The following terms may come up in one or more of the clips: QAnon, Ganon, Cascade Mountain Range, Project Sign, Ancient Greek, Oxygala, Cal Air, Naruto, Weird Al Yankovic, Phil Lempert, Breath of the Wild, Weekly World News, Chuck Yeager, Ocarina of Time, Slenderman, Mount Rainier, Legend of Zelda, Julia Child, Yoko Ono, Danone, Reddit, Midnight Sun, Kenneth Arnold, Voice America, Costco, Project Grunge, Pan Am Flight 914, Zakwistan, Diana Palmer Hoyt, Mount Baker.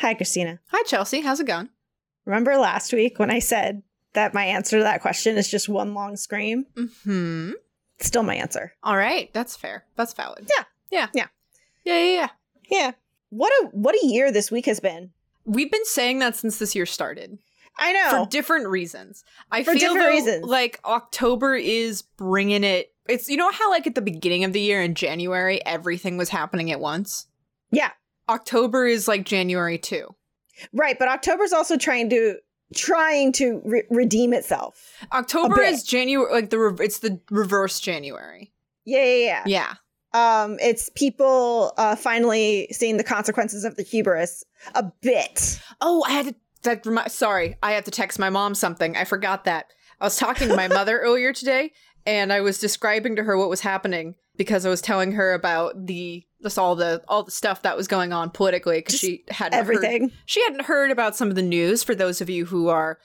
Hi, Christina. Hi, Chelsea. How's it going? Remember last week when I said that my answer to that question is just one long scream? Mm-hmm. It's still my answer. All right. That's fair. That's valid. Yeah. What a year this week has been. We've been saying that since this year started. I know. For different reasons. I feel like October is bringing it. It's, you know how like at the beginning of the year in January, everything was happening at once? Yeah. October is like January too. Right, but October's also trying to redeem itself. October is January, like it's the reverse January. Yeah. It's people finally seeing the consequences of the hubris a bit. Oh, I have to text my mom something. I forgot that. I was talking to my mother earlier today and I was describing to her what was happening because I was telling her about all the stuff that was going on politically because she hadn't heard about some of the news. For those of you who are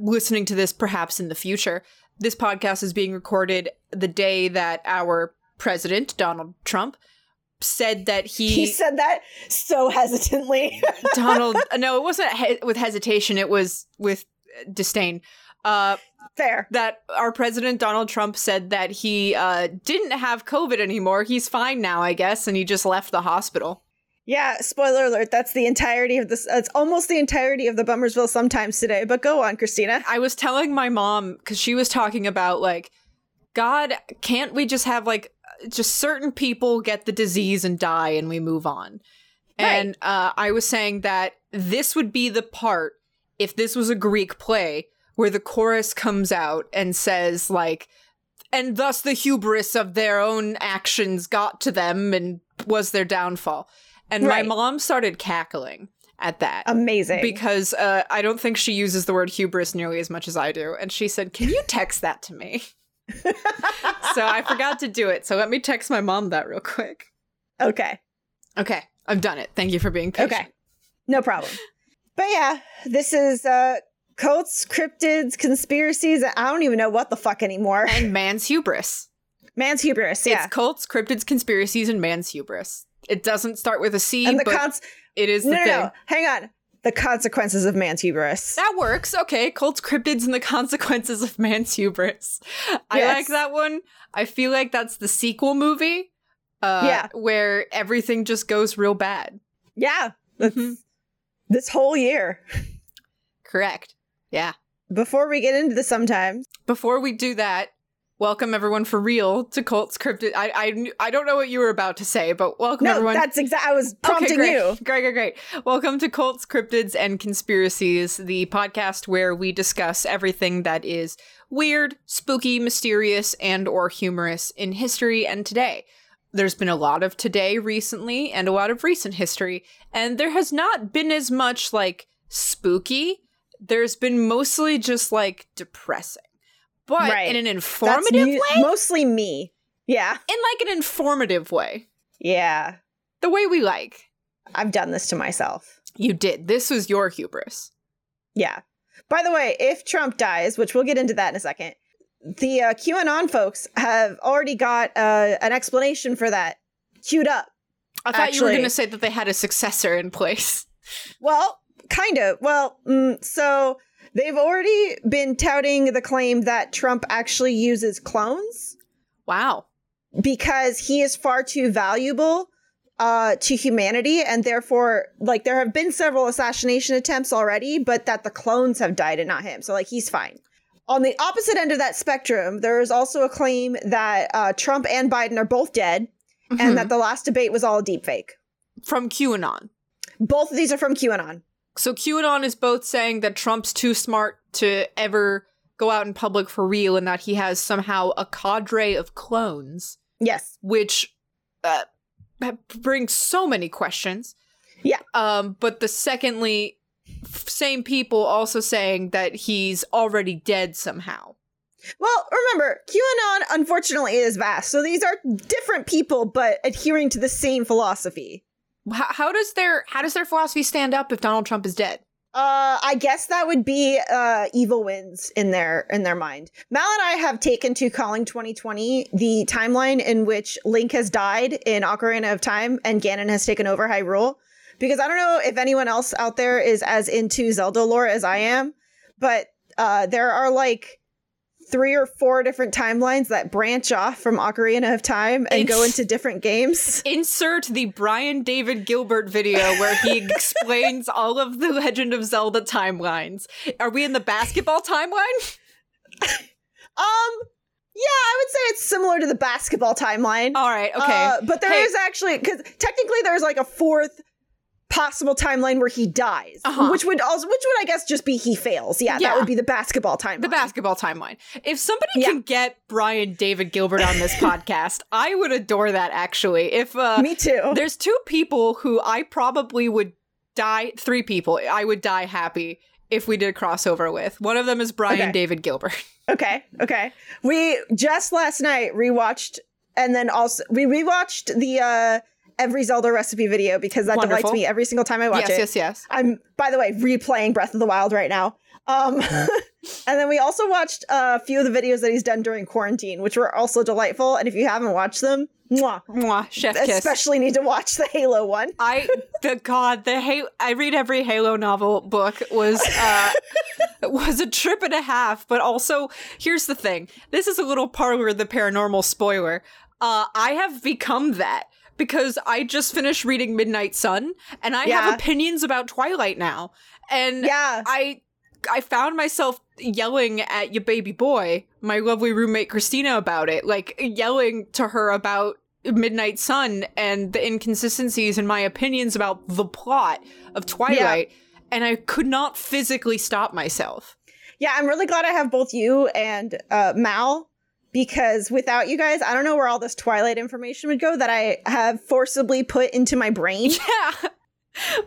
listening to this perhaps in the future, this podcast is being recorded the day that our president, Donald Trump, said that he said that so hesitantly. Donald, no, it wasn't with hesitation. It was with disdain. Fair. That our president, Donald Trump, said that he didn't have COVID anymore. He's fine now, I guess. And he just left the hospital. Yeah. Spoiler alert. That's the entirety of this. It's almost the entirety of the Bummersville Sometimes today. But go on, Christina. I was telling my mom because she was talking about like, God, can't we just have like just certain people get the disease and die and we move on? Right. And I was saying that this would be the part if this was a Greek play where the chorus comes out and says, like, and thus the hubris of their own actions got to them and was their downfall. And right. My mom started cackling at that. Amazing. Because I don't think she uses the word hubris nearly as much as I do. And she said, can you text that to me? So I forgot to do it. So let me text my mom that real quick. Okay. I've done it. Thank you for being patient. Okay. No problem. But yeah, this is... cults, cryptids, conspiracies, I don't even know what the fuck anymore. And man's hubris. Man's hubris, yeah. It's cults, cryptids, conspiracies, and man's hubris. It doesn't start with a C, and it is the thing. No, hang on. The consequences of man's hubris. That works. Okay, cults, cryptids, and the consequences of man's hubris. Yes. I like that one. I feel like that's the sequel movie where everything just goes real bad. Yeah. Mm-hmm. This whole year. Correct. Yeah. Before we get into the sometimes. Before we do that, welcome everyone for real to Cults Cryptid. I don't know what you were about to say, but welcome everyone. No, that's exactly. I was prompting you. Great. Welcome to Cults, Cryptids, and Conspiracies, the podcast where we discuss everything that is weird, spooky, mysterious, and or humorous in history and today. There's been a lot of today recently and a lot of recent history, and there has not been as much like spooky. There's been mostly just, like, depressing. But right. In an informative way? Mostly me. Yeah. In, like, an informative way. Yeah. The way we like. I've done this to myself. You did. This was your hubris. Yeah. By the way, if Trump dies, which we'll get into that in a second, the QAnon folks have already got an explanation for that queued up. I thought you were going to say that they had a successor in place. Well, kind of. Well, so they've already been touting the claim that Trump actually uses clones. Wow. Because he is far too valuable to humanity, and therefore, like, there have been several assassination attempts already, but that the clones have died and not him. So, like, he's fine. On the opposite end of that spectrum, there is also a claim that Trump and Biden are both dead, mm-hmm. and that the last debate was all a deepfake. From QAnon. Both of these are from QAnon. So QAnon is both saying that Trump's too smart to ever go out in public for real, and that he has somehow a cadre of clones. Yes. Which brings so many questions. Yeah. But the secondly, same people also saying that he's already dead somehow. Well, remember, QAnon, unfortunately, is vast. So these are different people, but adhering to the same philosophy. How does their philosophy stand up if Donald Trump is dead? I guess that would be evil wins in their mind. Mal and I have taken to calling 2020 the timeline in which Link has died in Ocarina of Time and Ganon has taken over Hyrule. Because I don't know if anyone else out there is as into Zelda lore as I am, but there are like 3 or 4 different timelines that branch off from Ocarina of Time and go into different games. Insert the Brian David Gilbert video where he explains all of the Legend of Zelda timelines. Are we in the basketball timeline? Yeah, I would say it's similar to the basketball timeline. All right, okay. But there is actually, because technically there's like a 4th possible timeline where he dies, which would I guess just be he fails. Yeah, that would be the basketball timeline. If somebody can get Brian David Gilbert on this podcast, I would adore that actually. If me too. There's 2 people who I probably would die. 3 people I would die happy if we did a crossover with. One of them is Brian David Gilbert. Okay. We just last night rewatched, and then also we rewatched the every Zelda recipe video because that delights me every single time I watch it. Yes. I'm, by the way, replaying Breath of the Wild right now. And then we also watched a few of the videos that he's done during quarantine, which were also delightful. And if you haven't watched them, chef kiss. Especially need to watch the Halo one. I read every Halo novel book was a trip and a half. But also, here's the thing. This is a little Parlor the Paranormal spoiler. I have become that. Because I just finished reading Midnight Sun, and I have opinions about Twilight now. And I found myself yelling at your baby boy, my lovely roommate Christina, about it. Like, yelling to her about Midnight Sun and the inconsistencies in my opinions about the plot of Twilight. Yeah. And I could not physically stop myself. Yeah, I'm really glad I have both you and Mal. Because without you guys, I don't know where all this Twilight information would go that I have forcibly put into my brain. Yeah.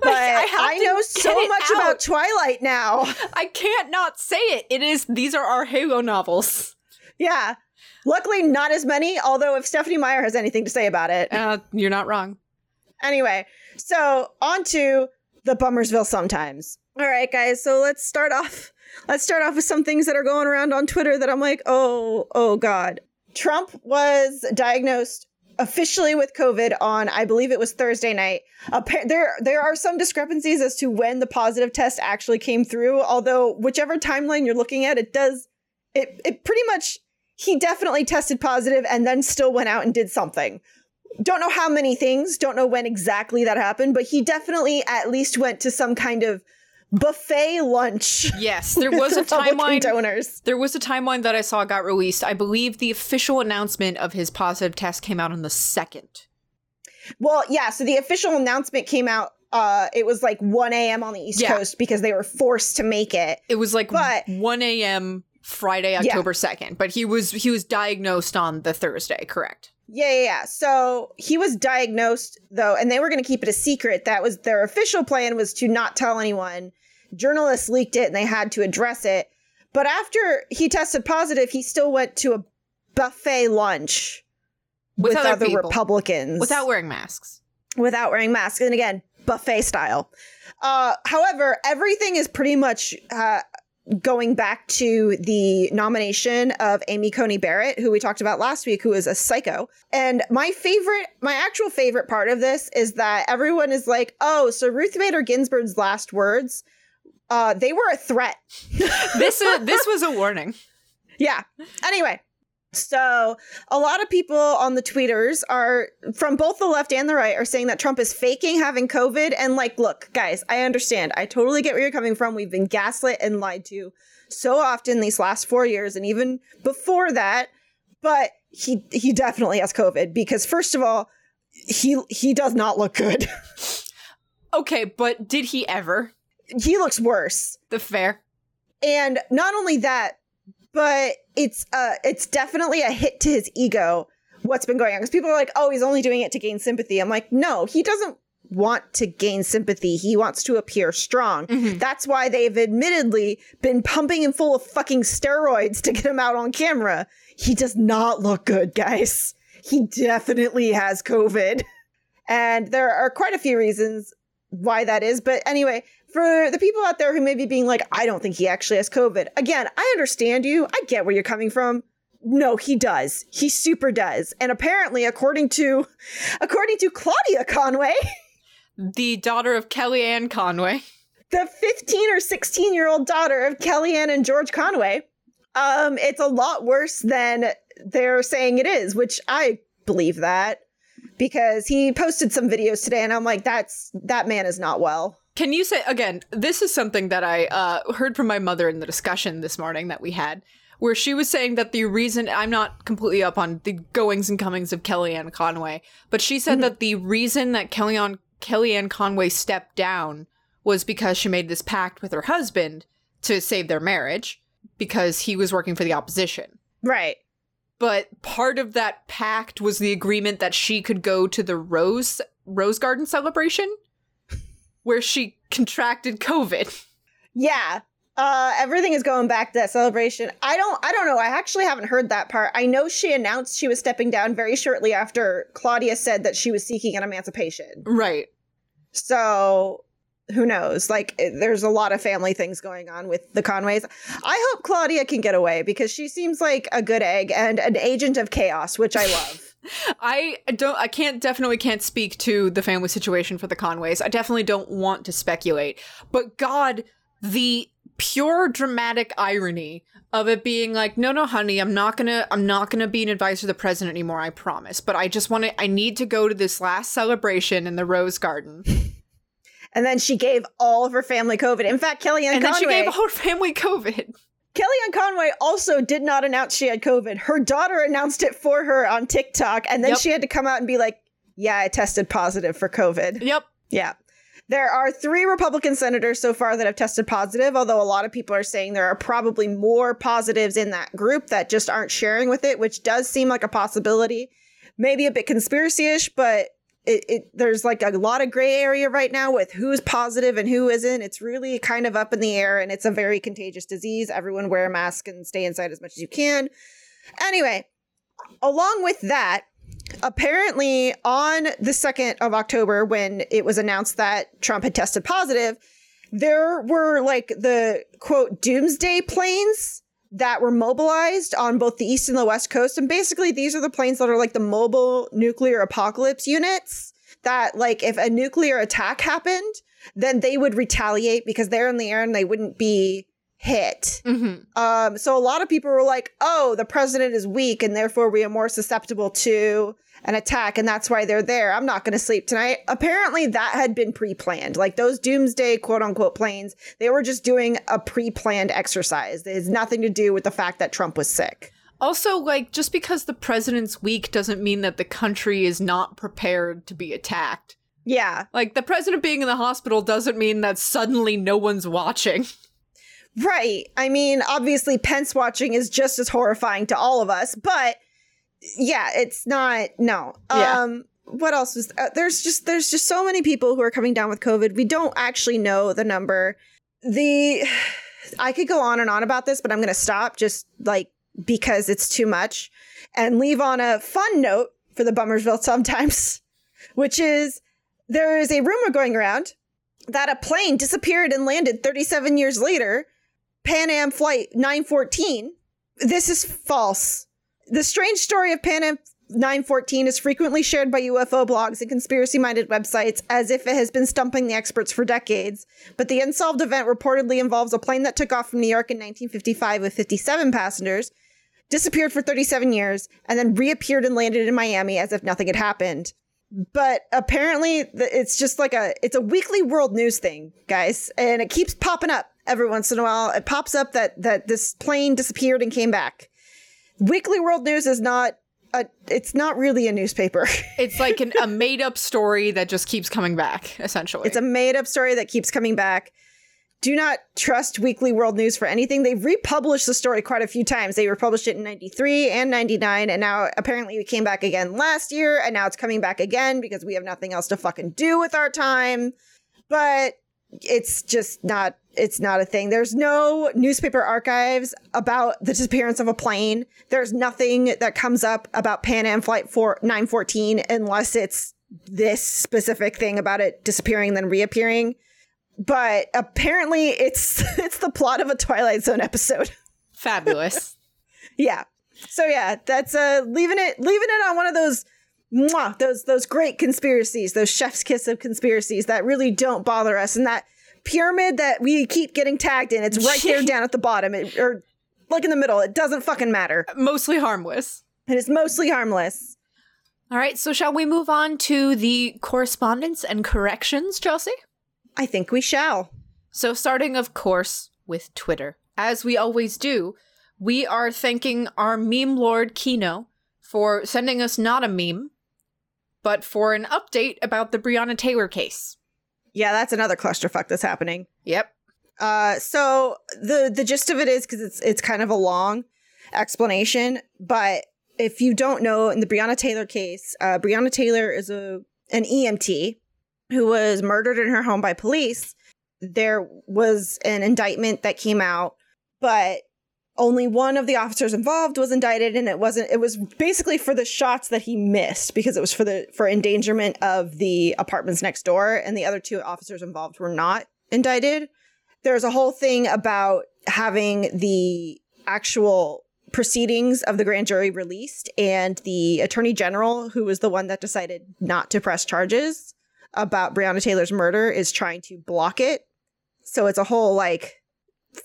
But I know so much about Twilight now. I can't not say it. These are our Halo novels. Yeah. Luckily, not as many. Although if Stephanie Meyer has anything to say about it. You're not wrong. Anyway, so on to the Bummersville sometimes. All right, guys. So let's start off. Let's start off with some things that are going around on Twitter that I'm like, oh, God. Trump was diagnosed officially with COVID on, I believe it was Thursday night. There are some discrepancies as to when the positive test actually came through. Although whichever timeline you're looking at, it pretty much, he definitely tested positive and then still went out and did something. Don't know how many things, don't know when exactly that happened, but he definitely at least went to some kind of buffet lunch. Yes, there was a timeline. Donors. There was a timeline that I saw got released. I believe the official announcement of his positive test came out on the 2nd. Well, yeah. So the official announcement came out. It was like 1 a.m. on the East Coast because they were forced to make it. It was like 1 a.m. Friday, October 2nd. But he was diagnosed on the Thursday, correct? Yeah. So he was diagnosed though, and they were going to keep it a secret. That was their official plan, was to not tell anyone. Journalists leaked it and they had to address it. But after he tested positive, he still went to a buffet lunch with other Republicans. Without wearing masks. And again, buffet style. However, everything is pretty much going back to the nomination of Amy Coney Barrett, who we talked about last week, who is a psycho. And my actual favorite part of this is that everyone is like, oh, so Ruth Bader Ginsburg's last words, they were a threat. This was a warning. Yeah. Anyway. So a lot of people on the tweeters are from both the left and the right are saying that Trump is faking having COVID. And like, look, guys, I understand. I totally get where you're coming from. We've been gaslit and lied to so often these last 4 years and even before that. But he definitely has COVID because, first of all, he does not look good. OK, but did he ever? He looks worse. Fair. And not only that, but it's definitely a hit to his ego, what's been going on. Because people are like, oh, he's only doing it to gain sympathy. I'm like, no, he doesn't want to gain sympathy. He wants to appear strong. Mm-hmm. That's why they've admittedly been pumping him full of fucking steroids to get him out on camera. He does not look good, guys. He definitely has COVID. And there are quite a few reasons why that is. But anyway, for the people out there who may be being like, I don't think he actually has COVID. Again, I understand you. I get where you're coming from. No, he does. He super does. And apparently, according to Claudia Conway, the daughter of Kellyanne Conway, the 15 or 16-year-old daughter of Kellyanne and George Conway, it's a lot worse than they're saying it is, which I believe that because he posted some videos today and I'm like, that man is not well. Can you say, again, this is something that I heard from my mother in the discussion this morning that we had, where she was saying that the reason, I'm not completely up on the goings and comings of Kellyanne Conway, but she said that the reason that Kellyanne Conway stepped down was because she made this pact with her husband to save their marriage because he was working for the opposition. Right. But part of that pact was the agreement that she could go to the Rose Garden celebration, where she contracted COVID. Yeah. Everything is going back to that celebration. I don't know. I actually haven't heard that part. I know she announced she was stepping down very shortly after Claudia said that she was seeking an emancipation. Right. So who knows? Like, there's a lot of family things going on with the Conways. I hope Claudia can get away because she seems like a good egg and an agent of chaos, which I love. I can't speak to the family situation for the Conways. I definitely don't want to speculate. But God, the pure dramatic irony of it being like, no, honey, I'm not gonna be an advisor to the president anymore, I promise. But I need to go to this last celebration in the Rose Garden. And then she gave all of her family COVID. In fact, Kellyanne Conway. And then she gave all her family COVID. Kellyanne Conway also did not announce she had COVID. Her daughter announced it for her on TikTok, and then she had to come out and be like, yeah, I tested positive for COVID. Yep. Yeah. There are 3 Republican senators so far that have tested positive, although a lot of people are saying there are probably more positives in that group that just aren't sharing with it, which does seem like a possibility. Maybe a bit conspiracy-ish, but there's like a lot of gray area right now with who's positive and who isn't. It's really kind of up in the air, and it's a very contagious disease. Everyone wear a mask and stay inside as much as you can. Anyway, along with that, apparently on the 2nd of October, when it was announced that Trump had tested positive, there were like the, quote, doomsday planes that were mobilized on both the East and the West Coast. And basically, these are the planes that are like the mobile nuclear apocalypse units that, like, if a nuclear attack happened, then they would retaliate because they're in the air and they wouldn't be hit. Mm-hmm. So a lot of people were like, oh, the president is weak and therefore we are more susceptible to an attack. And that's why they're there. I'm not going to sleep tonight. Apparently, that had been pre-planned. Like those doomsday, quote unquote, planes, they were just doing a pre-planned exercise. It has nothing to do with the fact that Trump was sick. Also, like, just because the president's weak doesn't mean that the country is not prepared to be attacked. Yeah. Like the president being in the hospital doesn't mean that suddenly no one's watching. Right. I mean, obviously, Pence watching is just as horrifying to all of us, but yeah, it's not. No. Yeah. What else was there's just so many people who are coming down with COVID. We don't actually know the number. I could go on and on about this, but I'm going to stop just like because it's too much and leave on a fun note for the Bummersville sometimes, which is There is a rumor going around that a plane disappeared and landed 37 years later, Pan Am Flight 914. This is false. The strange story of Pan Am 914 is frequently shared by UFO blogs and conspiracy-minded websites as if it has been stumping the experts for decades. But the unsolved event reportedly involves a plane that took off from New York in 1955 with 57 passengers, disappeared for 37 years, and then reappeared and landed in Miami as if nothing had happened. But apparently it's just like it's a Weekly World News thing, guys. And it keeps popping up every once in a while. It pops up that this plane disappeared and came back. Weekly World News is not it's not really a newspaper. It's like a made-up story that just keeps coming back, essentially. It's a made-up story that keeps coming back. Do not trust Weekly World News for anything. They've republished the story quite a few times. They republished it in 93 and 99, and now apparently we came back again last year, and now it's coming back again because we have nothing else to fucking do with our time. But it's just not... It's not a thing. There's no newspaper archives about the disappearance of a plane. There's nothing that comes up about Pan Am Flight 914 unless it's this specific thing about it disappearing and then reappearing. But apparently it's the plot of a Twilight Zone episode. Fabulous. Yeah. So yeah, that's leaving it on one of those great conspiracies, those chef's kiss of conspiracies that really don't bother us, and that pyramid that we keep getting tagged in. It's right there down at the bottom, or like in the middle. It doesn't fucking matter. Mostly harmless. It is mostly harmless. All right. So shall we move on to the correspondence and corrections, Chelsea? I think we shall. So starting, of course, with Twitter. As we always do, we are thanking our meme lord, Kino, for sending us not a meme, but for an update about the Breonna Taylor case. Yeah, that's another clusterfuck that's happening. Yep. So the gist of it is, because it's kind of a long explanation, but if you don't know, in the Breonna Taylor case, Breonna Taylor is an EMT who was murdered in her home by police. There was an indictment that came out, but only one of the officers involved was indicted, and it was basically for the shots that he missed, because it was for endangerment of the apartments next door, and the other two officers involved were not indicted. There's a whole thing about having the actual proceedings of the grand jury released, and the attorney general, who was the one that decided not to press charges about Breonna Taylor's murder, is trying to block it. So it's a whole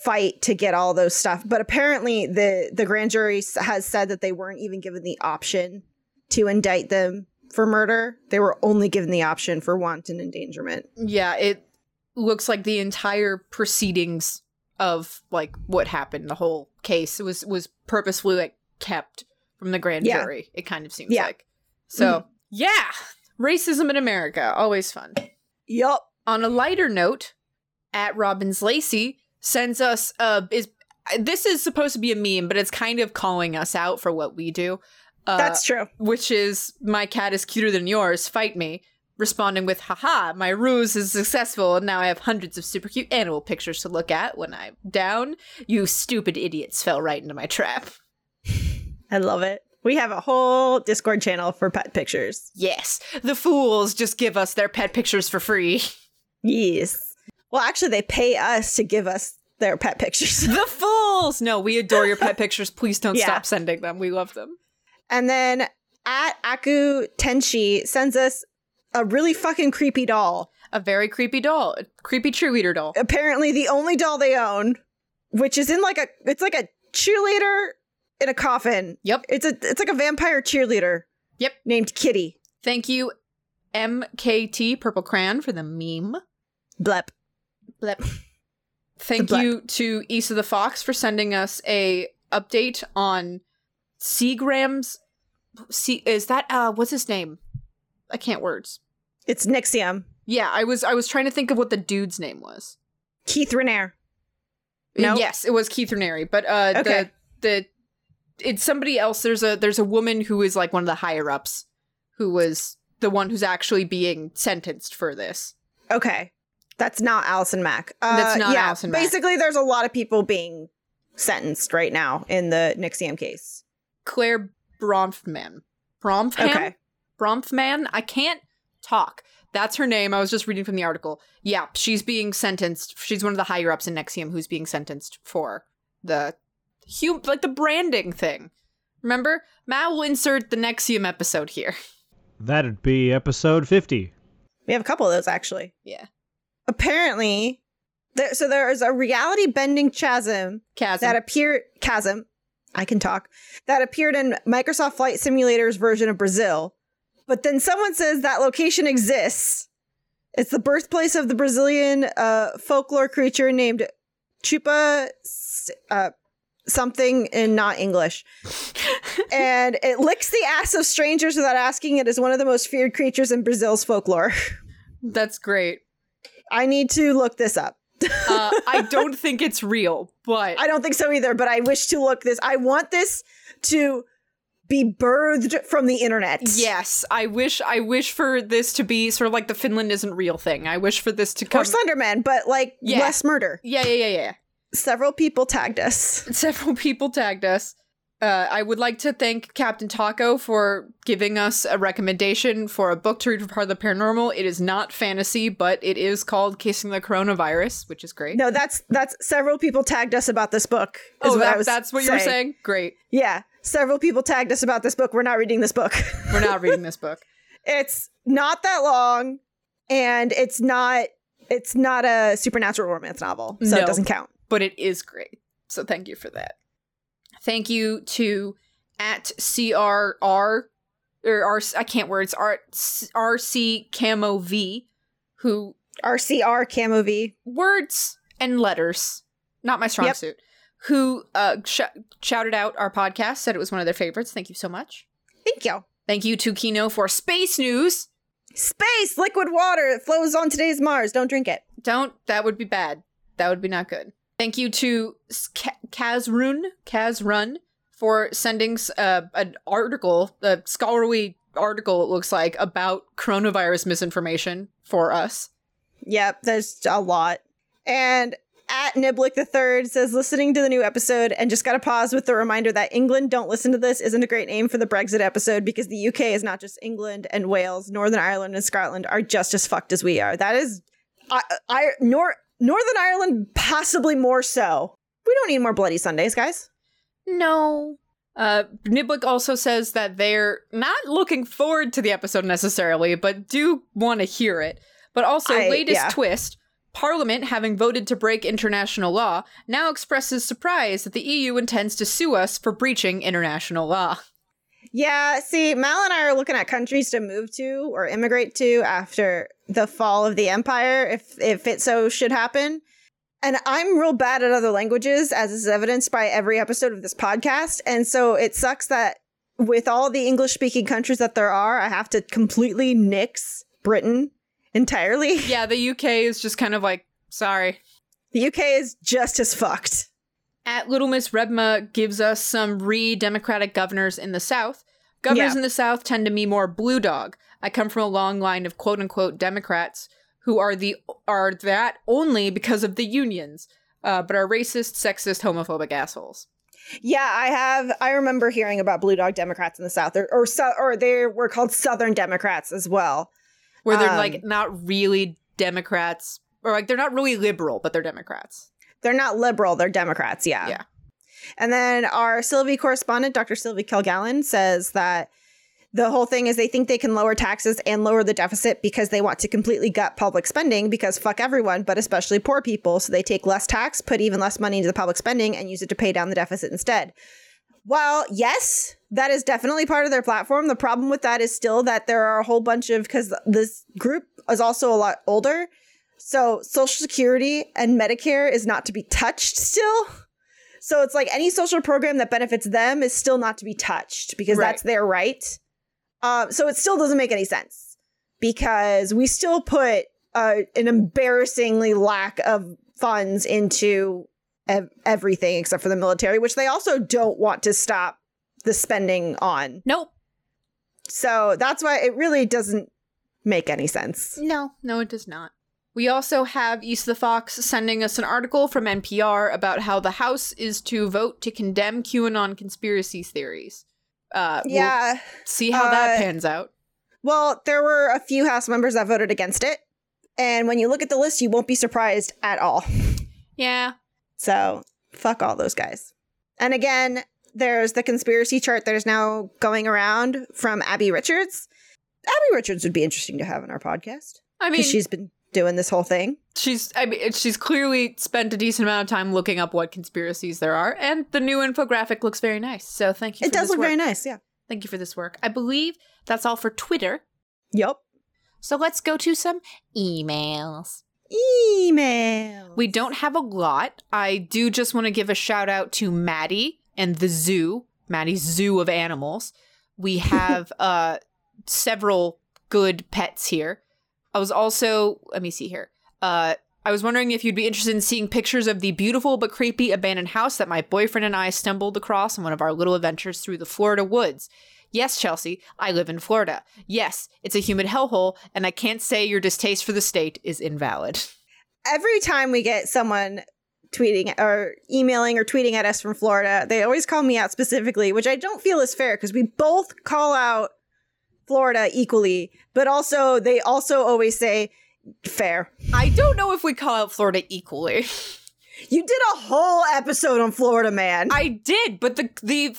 fight to get all those stuff. But apparently the grand jury has said that they weren't even given the option to indict them for murder. They were only given the option for wanton endangerment. Yeah, it looks like the entire proceedings of what happened, the whole case was purposefully kept from the grand jury. It kind of seems like. So yeah, racism in America, always fun. Yup. On a lighter note, at Robbins Lacey sends us this is supposed to be a meme, but it's kind of calling us out for what we do. That's true. Which is, my cat is cuter than yours, fight me, responding with, haha, my ruse is successful, and now I have hundreds of super cute animal pictures to look at when I'm down. You stupid idiots fell right into my trap. I love it. We have a whole Discord channel for pet pictures. Yes. The fools just give us their pet pictures for free. Yes. Well, actually, they pay us to give us their pet pictures. The fools! No, we adore your pet pictures. Please don't stop sending them. We love them. And then at Aku Tenshi sends us a really fucking creepy doll. A very creepy doll. A creepy cheerleader doll. Apparently the only doll they own, which is in it's like a cheerleader in a coffin. Yep. It's like a vampire cheerleader. Yep. Named Kitty. Thank you, MKT Purple Crayon, for the meme. Blep. Blip. Thank you to Issa the Fox for sending us a update on Seagram's. Is that what's his name? I can't words. It's NXIVM. Yeah, I was trying to think of what the dude's name was. Keith Raniere. No? Yes, it was Keith Raniere, but okay. the it's somebody else. There's a woman who is one of the higher ups, who was the one who's actually being sentenced for this. Okay. That's not Allison Mack. That's not Allison Mack. Basically, there's a lot of people being sentenced right now in the NXIVM case. Claire Bronfman. Bronfman? Okay. Bronfman? I can't talk. That's her name. I was just reading from the article. Yeah, she's being sentenced. She's one of the higher ups in NXIVM who's being sentenced for the branding thing. Remember? Matt will insert the NXIVM episode here. That'd be episode 50. We have a couple of those, actually. Yeah. Apparently, there is a reality-bending chasm that appeared in Microsoft Flight Simulator's version of Brazil. But then someone says that location exists. It's the birthplace of the Brazilian folklore creature named Chupa something in not English. And it licks the ass of strangers without asking. It is one of the most feared creatures in Brazil's folklore. That's great. I need to look this up. I don't think it's real, but... I don't think so either, but I wish to look this. I want this to be birthed from the internet. Yes, I wish for this to be sort of like the Finland isn't real thing. I wish for this to come... Or Slenderman, but like less murder. Yeah. Several people tagged us. I would like to thank Captain Taco for giving us a recommendation for a book to read for Part of the Paranormal. It is not fantasy, but it is called Kissing the Coronavirus, which is great. No, that's several people tagged us about this book. That's what you were saying? Great. Yeah. Several people tagged us about this book. We're not reading this book. It's not that long, and it's not a supernatural romance novel, so it doesn't count. But it is great. So thank you for that. Thank you to RCR Camo V. Words and letters. Not my strong suit. Who shouted out our podcast, said it was one of their favorites. Thank you so much. Thank you. Thank you to Kino for space news. Space, liquid water that flows on today's Mars. Don't drink it. Don't. That would be bad. That would be not good. Thank you to Kazrun for sending a scholarly article, it looks like, about coronavirus misinformation for us. Yep, there's a lot. And at Niblick3 says, listening to the new episode and just got to pause with the reminder that England don't listen to this isn't a great name for the Brexit episode because the UK is not just England and Wales. Northern Ireland and Scotland are just as fucked as we are. That is... Northern Ireland, possibly more so. We don't need more Bloody Sundays, guys. No. Niblick also says that they're not looking forward to the episode necessarily, but do want to hear it. But also, latest twist, Parliament, having voted to break international law, now expresses surprise that the EU intends to sue us for breaching international law. Yeah, see, Mal and I are looking at countries to move to or immigrate to after the fall of the empire, if it so should happen. And I'm real bad at other languages, as is evidenced by every episode of this podcast. And so it sucks that with all the English-speaking countries that there are, I have to completely nix Britain entirely. Yeah, the UK is just kind of like, sorry. The UK is just as fucked. At Little Miss Rebma gives us some Democratic governors in the South. Governors in the South tend to be more blue dog. I come from a long line of quote unquote Democrats who are that only because of the unions, but are racist, sexist, homophobic assholes. Yeah, I remember hearing about blue dog Democrats in the South, or they were called Southern Democrats as well, where they're like not really Democrats, or like they're not really liberal, but they're Democrats. They're not liberal. They're Democrats. Yeah. Yeah. And then our Sylvie correspondent, Dr. Sylvie Kilgallen, says that the whole thing is they think they can lower taxes and lower the deficit because they want to completely gut public spending because fuck everyone, but especially poor people. So they take less tax, put even less money into the public spending and use it to pay down the deficit instead. While, yes, that is definitely part of their platform. The problem with that is still that there are a whole bunch of, because this group is also a lot older. So Social Security and Medicare is not to be touched still. So it's like any social program that benefits them is still not to be touched because that's their right. So it still doesn't make any sense because we still put an embarrassingly lack of funds into everything except for the military, which they also don't want to stop the spending on. Nope. So that's why it really doesn't make any sense. No, it does not. We also have Issa the Fox sending us an article from NPR about how the House is to vote to condemn QAnon conspiracy theories. We'll see how that pans out. Well, there were a few House members that voted against it. And when you look at the list, you won't be surprised at all. Yeah. So fuck all those guys. And again, there's the conspiracy chart that is now going around from Abby Richards. Abby Richards would be interesting to have on our podcast. I mean, she's been doing this whole thing. She's clearly spent a decent amount of time looking up what conspiracies there are. And the new infographic looks very nice. So thank you for this work. It does look very nice, yeah. Thank you for this work. I believe that's all for Twitter. Yep. So let's go to some emails. We don't have a lot. I do just want to give a shout out to Maddie and the zoo, Maddie's Zoo of Animals. We have several good pets here. I was also, let me see here. I was wondering if you'd be interested in seeing pictures of the beautiful but creepy abandoned house that my boyfriend and I stumbled across in one of our little adventures through the Florida woods. Yes, Chelsea, I live in Florida. Yes, it's a humid hellhole, and I can't say your distaste for the state is invalid. Every time we get someone tweeting or emailing or tweeting at us from Florida, they always call me out specifically, which I don't feel is fair because we both call out Florida equally, but also they also always say, fair. I don't know if we call out Florida equally. You did a whole episode on Florida, man. I did, but the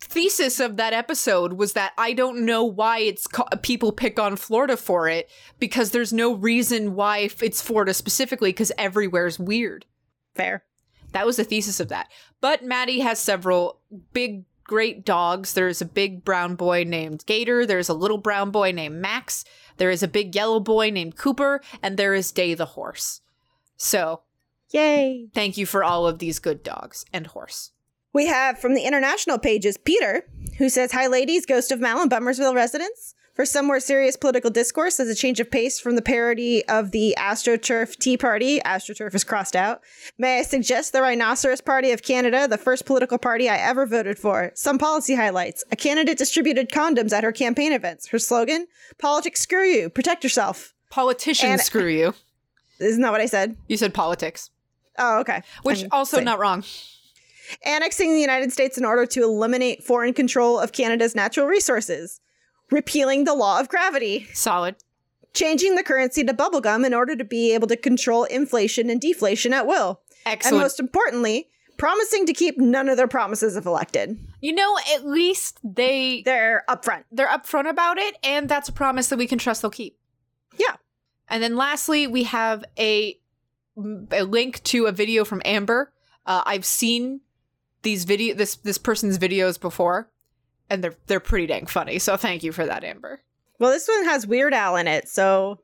thesis of that episode was that I don't know why people pick on Florida for it, because there's no reason why it's Florida specifically, because everywhere's weird. Fair. That was the thesis of that. But Maddie has several big, great dogs. There's a big brown boy named Gator. There's a little brown boy named Max. There is a big yellow boy named Cooper, and there is Day the horse. So, yay. Thank you for all of these good dogs and horse. We have from the international pages, Peter, who says, hi, ladies, Ghost of Malin, Bummersville residents. For some more serious political discourse, as a change of pace from the parody of the AstroTurf Tea Party, AstroTurf is crossed out, may I suggest the Rhinoceros Party of Canada, the first political party I ever voted for. Some policy highlights. A candidate distributed condoms at her campaign events. Her slogan, politics screw you, protect yourself. Politicians and screw you. Isn't that what I said? You said politics. Oh, okay. Which I'm also saying. Not wrong. Annexing the United States in order to eliminate foreign control of Canada's natural resources. Repealing the law of gravity. Solid. Changing the currency to bubblegum in order to be able to control inflation and deflation at will. Excellent. And most importantly, promising to keep none of their promises if elected. You know, at least they're upfront. They're upfront about it, and that's a promise that we can trust they'll keep. Yeah. And then lastly, we have a link to a video from Amber. I've seen this person's videos before, and they're pretty dang funny. So thank you for that, Amber. Well, this one has Weird Al in it, so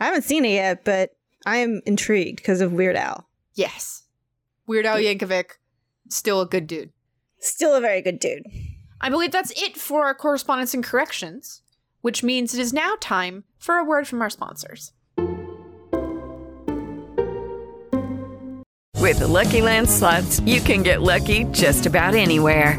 I haven't seen it yet, but I am intrigued because of Weird Al. Yes, Weird Al Yankovic, still a good dude. Still a very good dude. I believe that's it for our correspondence and corrections, which means it is now time for a word from our sponsors. With the Lucky Land Slots, you can get lucky just about anywhere.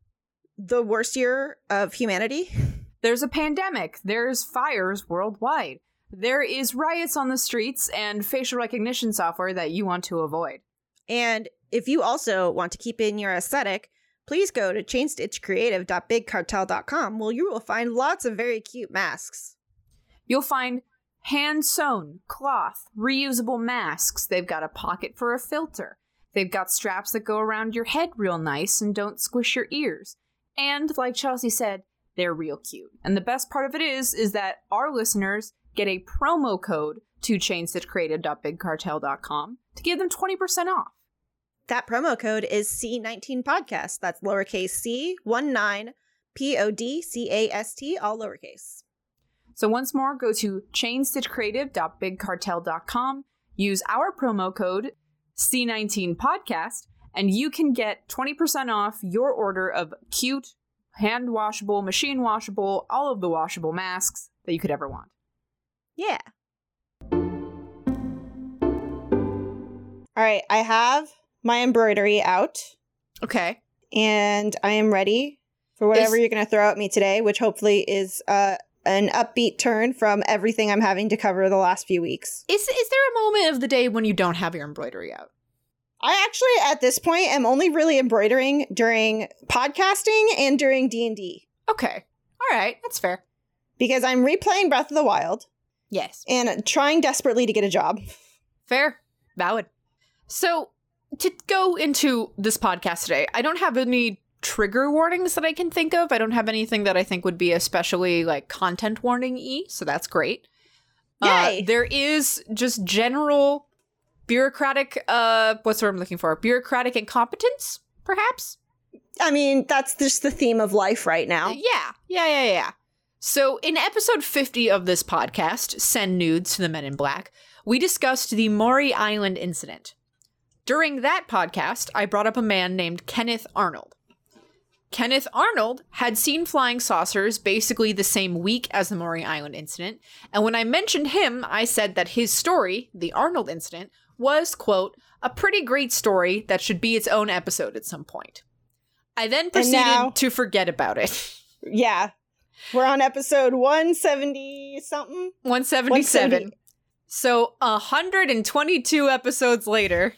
the worst year of humanity? There's a pandemic. There's fires worldwide. There is riots on the streets and facial recognition software that you want to avoid. And if you also want to keep in your aesthetic, please go to chainstitchcreative.bigcartel.com where you will find lots of very cute masks. You'll find hand-sewn cloth, reusable masks. They've got a pocket for a filter. They've got straps that go around your head real nice and don't squish your ears. And like Chelsea said, they're real cute. And the best part of it is that our listeners get a promo code to chainstitchcreative.bigcartel.com to give them 20% off. That promo code is C19podcast. That's lowercase C19PODCAST, all lowercase. So once more, go to chainstitchcreative.bigcartel.com, use our promo code C19podcast, and you can get 20% off your order of cute, hand-washable, machine-washable, all of the washable masks that you could ever want. Yeah. All right, I have my embroidery out. Okay. And I am ready for whatever you're going to throw at me today, which hopefully is an upbeat turn from everything I'm having to cover the last few weeks. Is there a moment of the day when you don't have your embroidery out? I actually, at this point, am only really embroidering during podcasting and during D&D. Okay. All right. That's fair. Because I'm replaying Breath of the Wild. Yes. And trying desperately to get a job. Fair. Valid. So, to go into this podcast today, I don't have any trigger warnings that I can think of. I don't have anything that I think would be especially, like, content warning-y, so that's great. Yay! There is just general bureaucratic, what's the word I'm looking for? Bureaucratic incompetence, perhaps? I mean, that's just the theme of life right now. Yeah. So, in episode 50 of this podcast, Send Nudes to the Men in Black, we discussed the Maury Island incident. During that podcast, I brought up a man named Kenneth Arnold. Kenneth Arnold had seen flying saucers basically the same week as the Maury Island incident, and when I mentioned him, I said that his story, the Arnold incident, was, quote, a pretty great story that should be its own episode at some point. I then proceeded to forget about it. Yeah. We're on episode 170-something? 177. So 122 episodes later,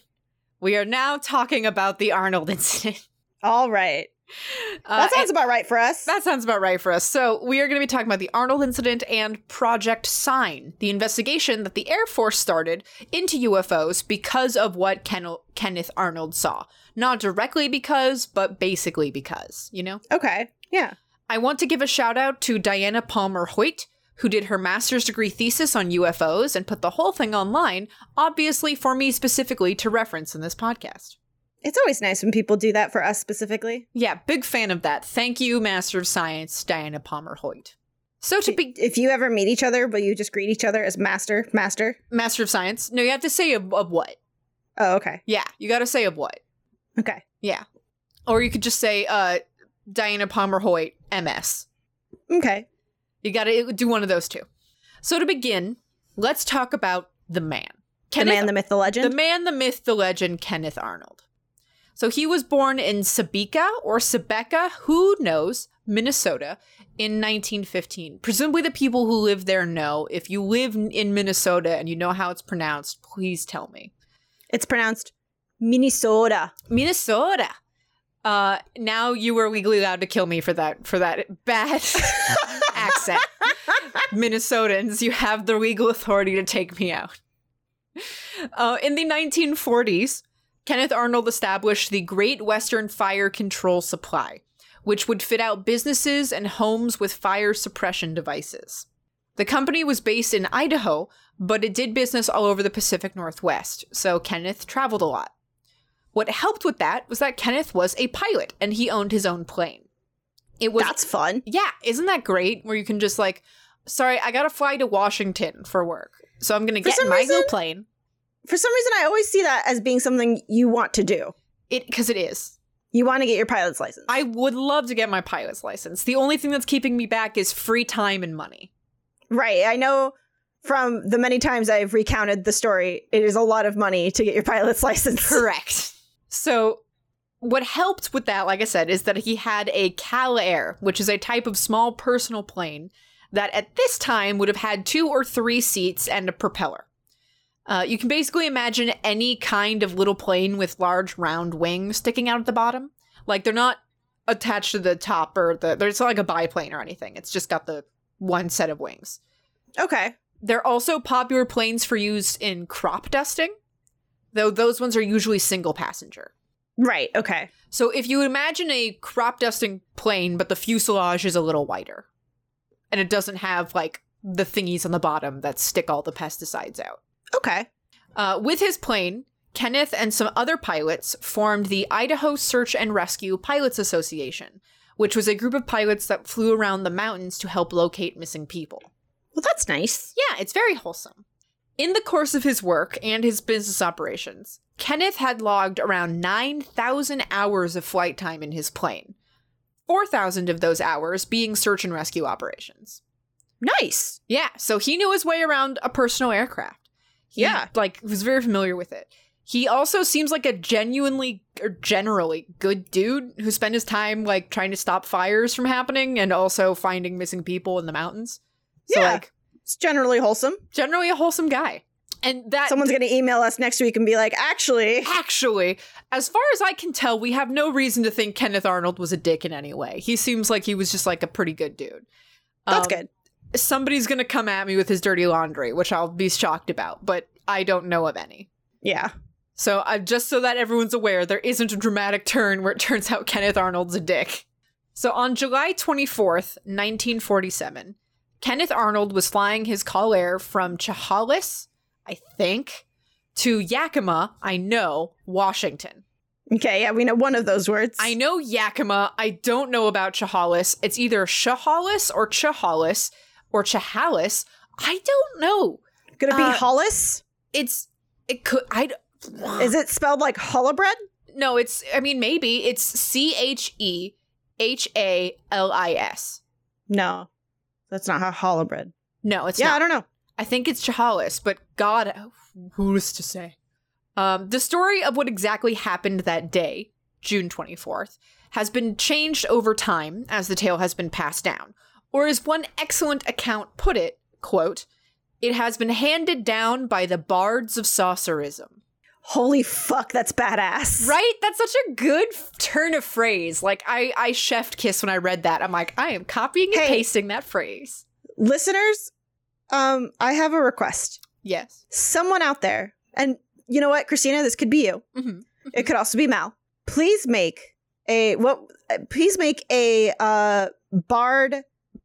we are now talking about the Arnold incident. All right. That sounds about right for us. So we are going to be talking about the Arnold incident and Project Sign, the investigation that the Air Force started into UFOs because of what Kenneth Arnold saw. Not directly because, but basically because, you know? Okay, yeah. I want to give a shout out to Diana Palmer Hoyt, who did her master's degree thesis on UFOs and put the whole thing online, obviously for me specifically to reference in this podcast. It's always nice when people do that for us specifically. Yeah, big fan of that. Thank you, Master of Science, Diana Palmer Hoyt. So to be, if you ever meet each other, will you just greet each other as Master? Master of Science? No, you have to say of what? Oh, okay. Yeah, you got to say of what? Okay. Yeah. Or you could just say Diana Palmer Hoyt, MS. Okay. You gotta do one of those two. So to begin, let's talk about the man. The man, the myth, the legend? The man, the myth, the legend, Kenneth Arnold. So he was born in Sebeka, who knows, Minnesota, in 1915. Presumably the people who live there know. If you live in Minnesota and you know how it's pronounced, please tell me. It's pronounced Minnesota. Now you were legally allowed to kill me for that bad accent. Minnesotans, you have the legal authority to take me out. In the 1940s, Kenneth Arnold established the Great Western Fire Control Supply, which would fit out businesses and homes with fire suppression devices. The company was based in Idaho, but it did business all over the Pacific Northwest, so Kenneth traveled a lot. What helped with that was that Kenneth was a pilot, and he owned his own plane. That's fun. Yeah, isn't that great? Where you can just like, sorry, I gotta fly to Washington for work, so I'm gonna get in my little plane. For some reason, I always see that as being something you want to do. Because it is. You want to get your pilot's license. I would love to get my pilot's license. The only thing that's keeping me back is free time and money. Right, I know. From the many times I've recounted the story, it is a lot of money to get your pilot's license. Correct. So what helped with that, like I said, is that he had a Cal Air, which is a type of small personal plane that at this time would have had 2 or 3 seats and a propeller. You can basically imagine any kind of little plane with large round wings sticking out at the bottom. Like they're not attached to the top or it's not like a biplane or anything. It's just got the one set of wings. Okay. They're also popular planes for use in crop dusting, though those ones are usually single passenger. Right, okay. So if you imagine a crop dusting plane, but the fuselage is a little wider. And it doesn't have, like, the thingies on the bottom that stick all the pesticides out. Okay. With his plane, Kenneth and some other pilots formed the Idaho Search and Rescue Pilots Association, which was a group of pilots that flew around the mountains to help locate missing people. Well, that's nice. Yeah, it's very wholesome. In the course of his work and his business operations, Kenneth had logged around 9,000 hours of flight time in his plane, 4,000 of those hours being search and rescue operations. Nice. Yeah. So he knew his way around a personal aircraft. He was very familiar with it. He also seems like a generally good dude who spent his time, like, trying to stop fires from happening and also finding missing people in the mountains. So, yeah. Like, it's generally wholesome. Generally a wholesome guy. And that someone's going to email us next week and be like, actually, as far as I can tell, we have no reason to think Kenneth Arnold was a dick in any way. He seems like he was just, like, a pretty good dude. That's good. Somebody's going to come at me with his dirty laundry, which I'll be shocked about, but I don't know of any. Yeah. So just so that everyone's aware, there isn't a dramatic turn where it turns out Kenneth Arnold's a dick. So on July 24th, 1947, Kenneth Arnold was flying his Cal Air from Chehalis, I think, to Yakima, Washington. Okay, yeah, we know one of those words. I know Yakima. I don't know about Chehalis. It's either Chehalis or Chehalis or Chehalis. I don't know. Could it be Hollis? It could. Is it spelled like Hollabread? No, maybe. It's C-H-E-H-A-L-I-S. No, that's not how Hollabread. No, it's not. Yeah, I don't know. I think it's Chehalis, but God, who's to say? The story of what exactly happened that day, June 24th, has been changed over time as the tale has been passed down. Or as one excellent account put it, quote, "It has been handed down by the bards of saucerism." Holy fuck, that's badass. Right? That's such a good turn of phrase. Like, I chef'd kiss when I read that. I'm like, I am copying and pasting that phrase. Listeners, I have a request. Yes. Someone out there, and you know what, Christina, this could be you. Mm-hmm. It could also be Mal. Please make a bard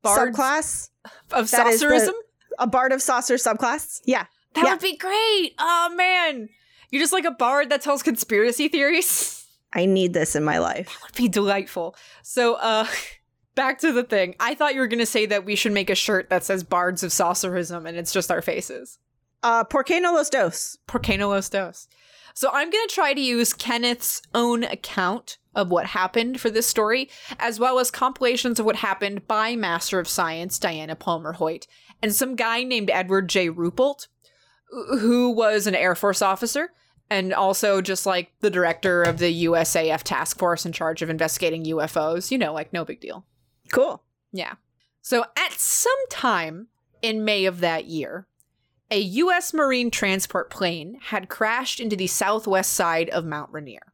subclass of saucerism. A bard of saucer subclass. Yeah. That would be great. Oh, man. You're just like a bard that tells conspiracy theories. I need this in my life. That would be delightful. So back to the thing. I thought you were going to say that we should make a shirt that says Bards of Saucerism and it's just our faces. ¿Por qué no los dos? ¿Por qué no los dos? So I'm going to try to use Kenneth's own account of what happened for this story, as well as compilations of what happened by Master of Science Diana Palmer Hoyt and some guy named Edward J. Ruppelt, who was an Air Force officer and also just like the director of the USAF task force in charge of investigating UFOs. You know, like no big deal. Cool. Yeah. So at some time in May of that year, a U.S. Marine transport plane had crashed into the southwest side of Mount Rainier.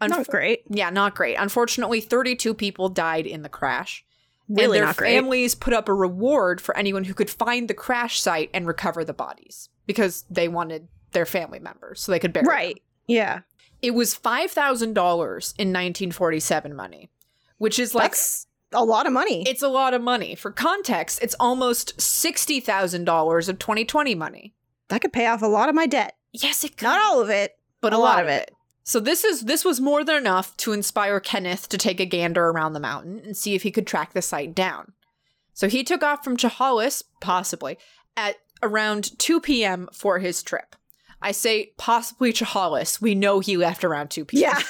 Not great. Yeah, not great. Unfortunately, 32 people died in the crash. Really not great. And their families put up a reward for anyone who could find the crash site and recover the bodies, because they wanted their family members so they could bury them. Right. Yeah. It was $5,000 in 1947 money, which is like... That's a lot of money. It's a lot of money. For context, it's almost $60,000 of 2020 money. That could pay off a lot of my debt. Yes, it could. Not all of it, but a lot of it. So this was more than enough to inspire Kenneth to take a gander around the mountain and see if he could track the site down. So he took off from Chehalis, possibly, at around 2 p.m. for his trip. I say possibly Chehalis. We know he left around 2 p.m. Yeah,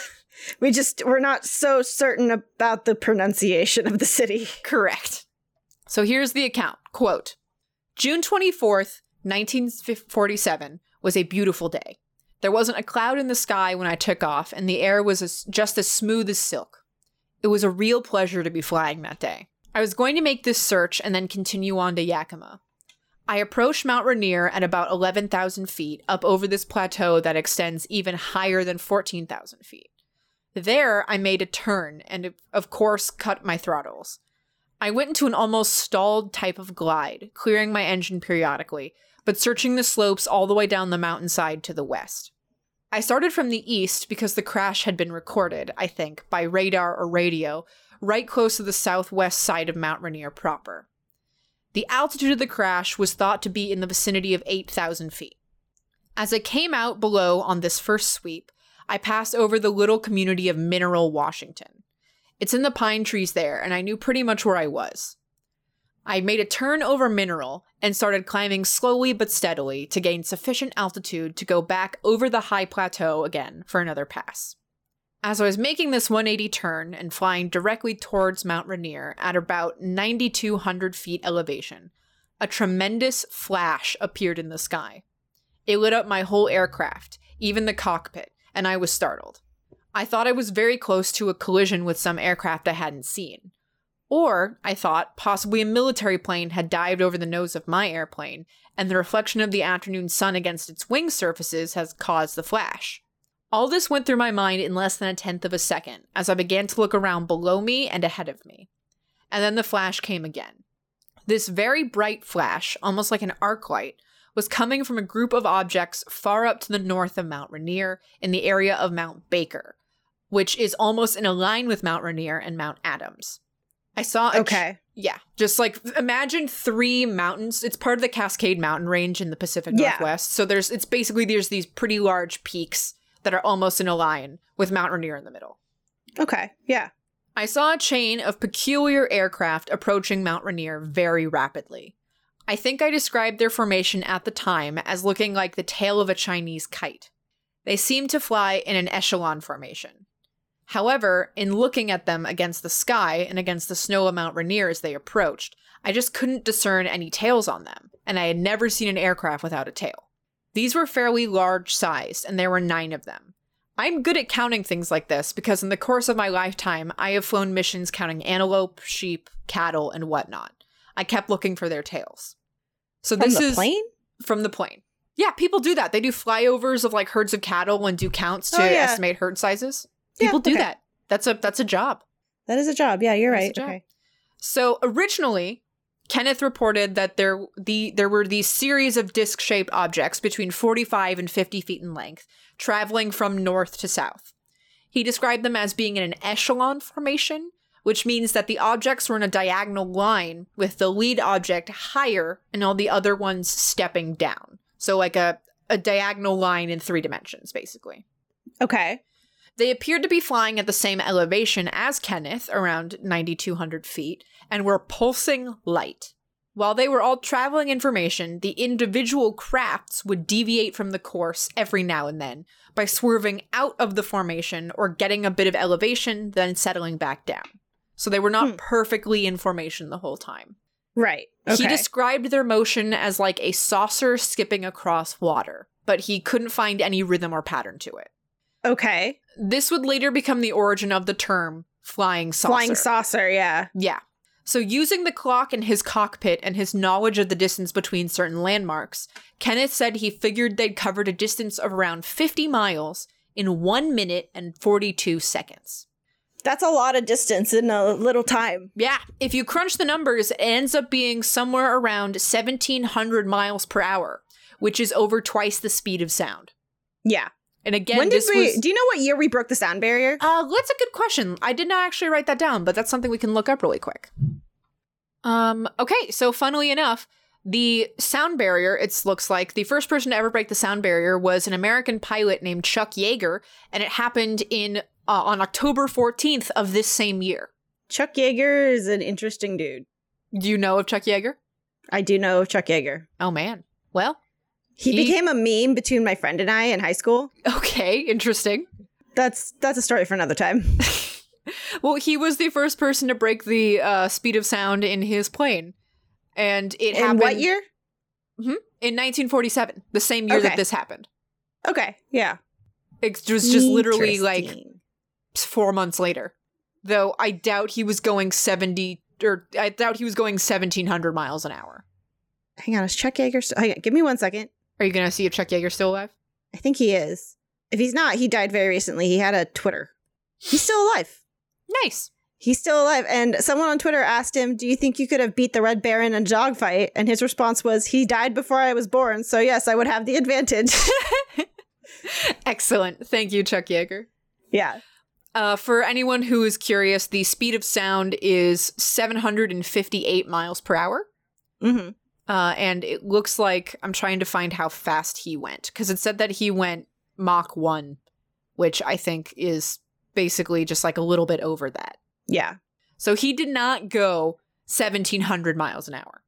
we're not so certain about the pronunciation of the city. Correct. So here's the account. Quote, "June 24th, 1947 was a beautiful day. There wasn't a cloud in the sky when I took off, and the air was just as smooth as silk. It was a real pleasure to be flying that day. I was going to make this search and then continue on to Yakima. I approached Mount Rainier at about 11,000 feet, up over this plateau that extends even higher than 14,000 feet. There, I made a turn and, of course, cut my throttles. I went into an almost stalled type of glide, clearing my engine periodically, but searching the slopes all the way down the mountainside to the west. I started from the east because the crash had been recorded, I think, by radar or radio, right close to the southwest side of Mount Rainier proper. The altitude of the crash was thought to be in the vicinity of 8,000 feet. As I came out below on this first sweep, I passed over the little community of Mineral, Washington. It's in the pine trees there, and I knew pretty much where I was. I made a turn over Mineral and started climbing slowly but steadily to gain sufficient altitude to go back over the high plateau again for another pass. As I was making this 180 turn and flying directly towards Mount Rainier at about 9,200 feet elevation, a tremendous flash appeared in the sky. It lit up my whole aircraft, even the cockpit, and I was startled. I thought I was very close to a collision with some aircraft I hadn't seen. Or, I thought, possibly a military plane had dived over the nose of my airplane, and the reflection of the afternoon sun against its wing surfaces has caused the flash. All this went through my mind in less than 1/10 of a second, as I began to look around below me and ahead of me. And then the flash came again. This very bright flash, almost like an arc light, was coming from a group of objects far up to the north of Mount Rainier, in the area of Mount Baker, which is almost in a line with Mount Rainier and Mount Adams. I saw... just like, imagine three mountains. It's part of the Cascade Mountain Range in the Pacific Northwest. So there's these pretty large peaks that are almost in a line with Mount Rainier in the middle. Okay, yeah. I saw a chain of peculiar aircraft approaching Mount Rainier very rapidly. I think I described their formation at the time as looking like the tail of a Chinese kite. They seemed to fly in an echelon formation. However, in looking at them against the sky and against the snow of Mount Rainier as they approached, I just couldn't discern any tails on them, and I had never seen an aircraft without a tail. These were fairly large-sized, and there were 9 of them. I'm good at counting things like this because in the course of my lifetime, I have flown missions counting antelope, sheep, cattle, and whatnot. I kept looking for their tails. So this is from the plane. Yeah, people do that. They do flyovers of like herds of cattle and do counts to estimate herd sizes. People do that. That's a job. That is a job. Yeah, you're right. Okay. So originally, Kenneth reported that there were these series of disc-shaped objects between 45 and 50 feet in length, traveling from north to south. He described them as being in an echelon formation, which means that the objects were in a diagonal line with the lead object higher and all the other ones stepping down. So like a diagonal line in 3 dimensions, basically. Okay. They appeared to be flying at the same elevation as Kenneth, around 9,200 feet, and were pulsing light. While they were all traveling in formation, the individual crafts would deviate from the course every now and then by swerving out of the formation or getting a bit of elevation, then settling back down. So they were not perfectly in formation the whole time. Right. Okay. He described their motion as like a saucer skipping across water, but he couldn't find any rhythm or pattern to it. Okay. This would later become the origin of the term flying saucer. Flying saucer, yeah. Yeah. So using the clock in his cockpit and his knowledge of the distance between certain landmarks, Kenneth said he figured they'd covered a distance of around 50 miles in 1 minute and 42 seconds. That's a lot of distance in a little time. Yeah. If you crunch the numbers, it ends up being somewhere around 1,700 miles per hour, which is over twice the speed of sound. Yeah. And again, do you know what year we broke the sound barrier? That's a good question. I did not actually write that down, but that's something we can look up really quick. Okay. So funnily enough, the sound barrier, it looks like the first person to ever break the sound barrier was an American pilot named Chuck Yeager, and it happened on October 14th of this same year. Chuck Yeager is an interesting dude. Do you know of Chuck Yeager? I do know of Chuck Yeager. Oh, man. Well, he became a meme between my friend and I in high school. Okay, interesting. That's a story for another time. Well, he was the first person to break the speed of sound in his plane. And it happened... In what year? In 1947, the same year that this happened. Okay, yeah. It was just literally like 4 months later, though I doubt he was going 1,700 miles an hour. Hang on, is Chuck Yeager still... Hang on, give me 1 second. Are you going to see if Chuck Yeager's still alive? I think he is. If he's not, he died very recently. He had a Twitter. He's still alive. Nice. He's still alive. And someone on Twitter asked him, do you think you could have beat the Red Baron in a dogfight? And his response was, he died before I was born. So yes, I would have the advantage. Excellent. Thank you, Chuck Yeager. Yeah. For anyone who is curious, the speed of sound is 758 miles per hour. Mm-hmm. And it looks like I'm trying to find how fast he went, because it said that he went Mach 1, which I think is basically just like a little bit over that. Yeah. So he did not go 1,700 miles an hour,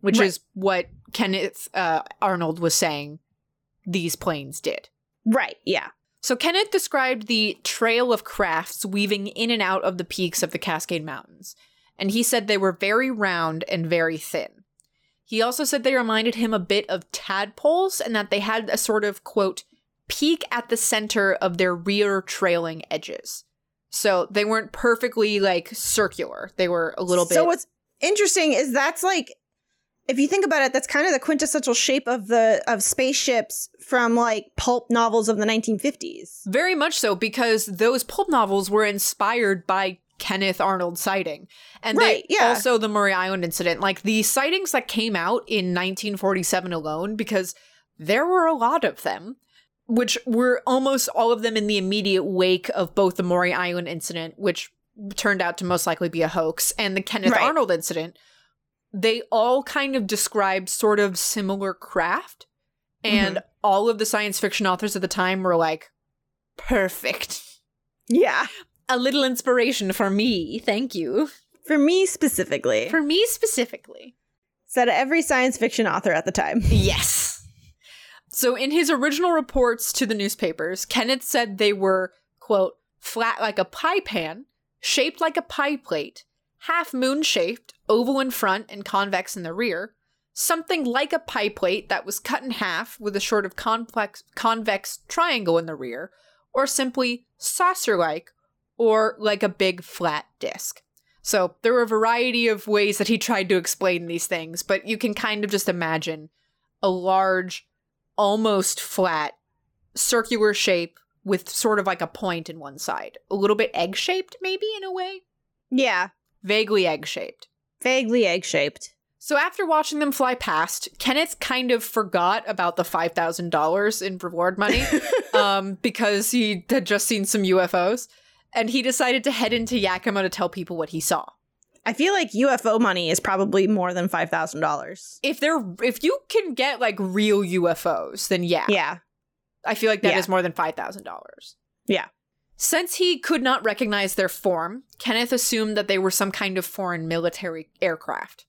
which is what Kenneth Arnold was saying these planes did. Right. Yeah. So Kenneth described the trail of crafts weaving in and out of the peaks of the Cascade Mountains, and he said they were very round and very thin. He also said they reminded him a bit of tadpoles and that they had a sort of, quote, peak at the center of their rear trailing edges. So they weren't perfectly, like, circular. They were a little bit... So what's interesting is that's, like, if you think about it, that's kind of the quintessential shape of spaceships from, like, pulp novels of the 1950s. Very much so, because those pulp novels were inspired by Kenneth Arnold sighting. And right, they, yeah. Also the Murray Island incident. Like, the sightings that came out in 1947 alone, because there were a lot of them, which were almost all of them in the immediate wake of both the Maury Island incident, which turned out to most likely be a hoax, and the Kenneth right. Arnold incident, they all kind of described sort of similar craft. And mm-hmm. all of the science fiction authors at the time were like, perfect. Yeah. A little inspiration for me. Thank you. For me specifically. For me specifically. Said every science fiction author at the time. Yes. So in his original reports to the newspapers, Kenneth said they were, quote, flat like a pie pan, shaped like a pie plate, half moon shaped, oval in front and convex in the rear, something like a pie plate that was cut in half with a sort of convex triangle in the rear, or simply saucer-like, or like a big flat disc. So there were a variety of ways that he tried to explain these things, but you can kind of just imagine a large... almost flat, circular shape with sort of like a point in one side. A little bit egg-shaped, maybe, in a way? Yeah. Vaguely egg-shaped. Vaguely egg-shaped. So after watching them fly past, Kenneth kind of forgot about the $5,000 in reward money because he had just seen some UFOs, and he decided to head into Yakima to tell people what he saw. I feel like UFO money is probably more than $5,000. If you can get like real UFOs, then yeah. Yeah. I feel like that is more than $5,000. Yeah. Since he could not recognize their form, Kenneth assumed that they were some kind of foreign military aircraft.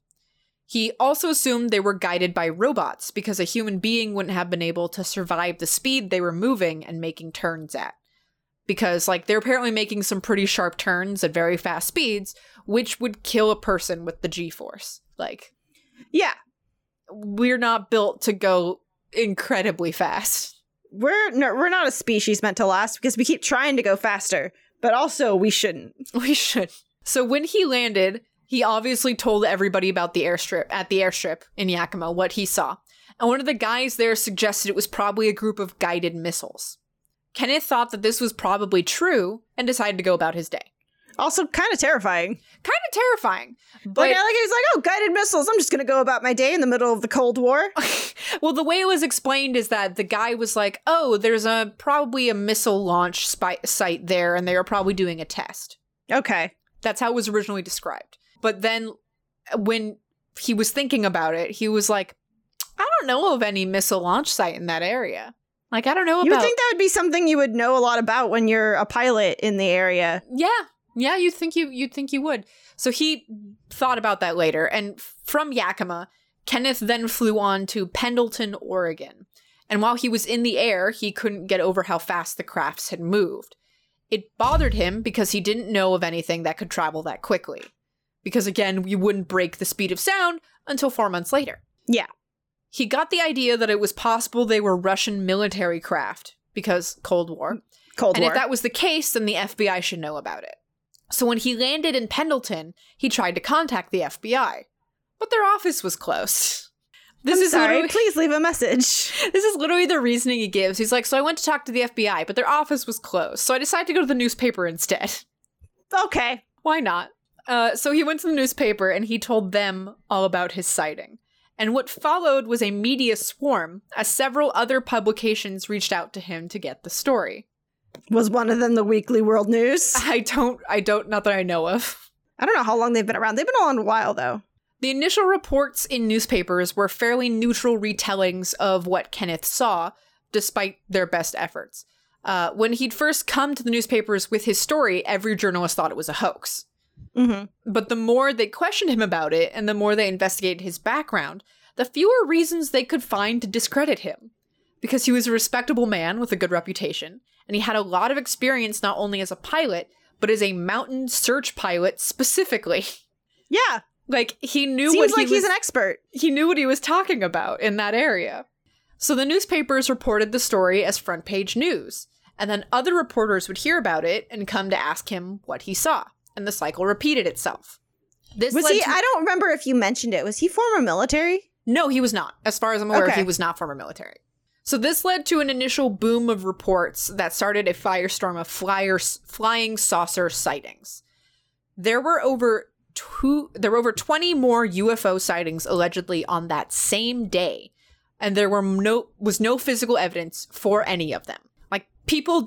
He also assumed they were guided by robots because a human being wouldn't have been able to survive the speed they were moving and making turns at. Because, like, they're apparently making some pretty sharp turns at very fast speeds, which would kill a person with the G-force. Like, yeah, we're not built to go incredibly fast. We're not a species meant to last because we keep trying to go faster, but also we shouldn't. We should. So when he landed, he obviously told everybody about the airstrip in Yakima, what he saw. And one of the guys there suggested it was probably a group of guided missiles. Kenneth thought that this was probably true and decided to go about his day. Also kind of terrifying. But like, he was like, oh, guided missiles. I'm just going to go about my day in the middle of the Cold War. Well, the way it was explained is that the guy was like, oh, there's probably a missile launch site there, and they are probably doing a test. Okay. That's how it was originally described. But then when he was thinking about it, he was like, I don't know of any missile launch site in that area. Like, I don't know about... You would think that would be something you would know a lot about when you're a pilot in the area. Yeah. Yeah, you'd think you would. So he thought about that later. And from Yakima, Kenneth then flew on to Pendleton, Oregon. And while he was in the air, he couldn't get over how fast the crafts had moved. It bothered him because he didn't know of anything that could travel that quickly. Because, again, you wouldn't break the speed of sound until 4 months later. Yeah. He got the idea that it was possible they were Russian military craft, because Cold War. And if that was the case, then the FBI should know about it. So when he landed in Pendleton, he tried to contact the FBI, but their office was closed. Please leave a message. This is literally the reasoning he gives. He's like, so I went to talk to the FBI, but their office was closed, so I decided to go to the newspaper instead. Okay. Why not? So he went to the newspaper, and he told them all about his sighting. And what followed was a media swarm, as several other publications reached out to him to get the story. Was one of them the Weekly World News? Not that I know of. I don't know how long they've been around. They've been around a while, though. The initial reports in newspapers were fairly neutral retellings of what Kenneth saw, despite their best efforts. When he'd first come to the newspapers with his story, every journalist thought it was a hoax. Mm-hmm. But the more they questioned him about it, and the more they investigated his background, the fewer reasons they could find to discredit him. Because he was a respectable man with a good reputation, and he had a lot of experience not only as a pilot, but as a mountain search pilot specifically. Yeah. Like, he knew what he was... Seems like he's an expert. He knew what he was talking about in that area. So the newspapers reported the story as front page news, and then other reporters would hear about it and come to ask him what he saw, and the cycle repeated itself. I don't remember if you mentioned it. Was he former military? No, he was not. As far as I'm aware, okay. He was not former military. So this led to an initial boom of reports that started a firestorm of flying saucer sightings. There were over 20 more UFO sightings allegedly on that same day, and there was no physical evidence for any of them. Like, people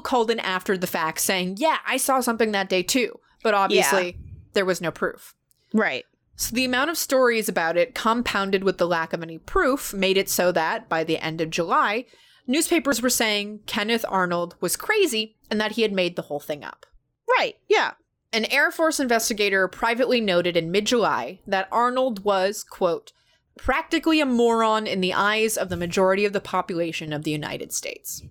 called in after the fact saying, "Yeah, I saw something that day too," but obviously there was no proof. Right. So the amount of stories about it, compounded with the lack of any proof, made it so that, by the end of July, newspapers were saying Kenneth Arnold was crazy and that he had made the whole thing up. Right, yeah. An Air Force investigator privately noted in mid-July that Arnold was, quote, practically a moron in the eyes of the majority of the population of the United States.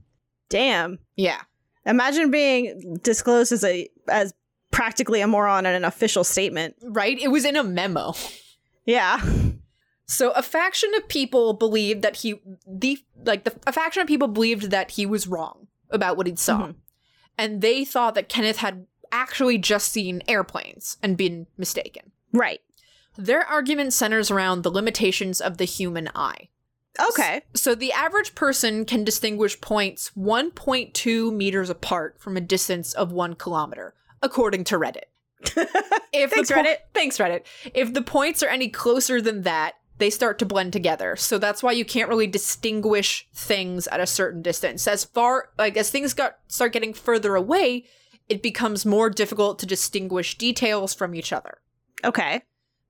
Damn. Yeah. Imagine being disclosed as practically a moron in an official statement. Right? It was in a memo. Yeah. So a faction of people believed that he was wrong about what he saw. Mm-hmm. And they thought that Kenneth had actually just seen airplanes and been mistaken. Right. Their argument centers around the limitations of the human eye. Okay. So the average person can distinguish points 1.2 meters apart from a distance of 1 kilometer. According to Reddit. Thanks, Reddit. If the points are any closer than that, they start to blend together. So that's why you can't really distinguish things at a certain distance. As things start getting further away, it becomes more difficult to distinguish details from each other. Okay.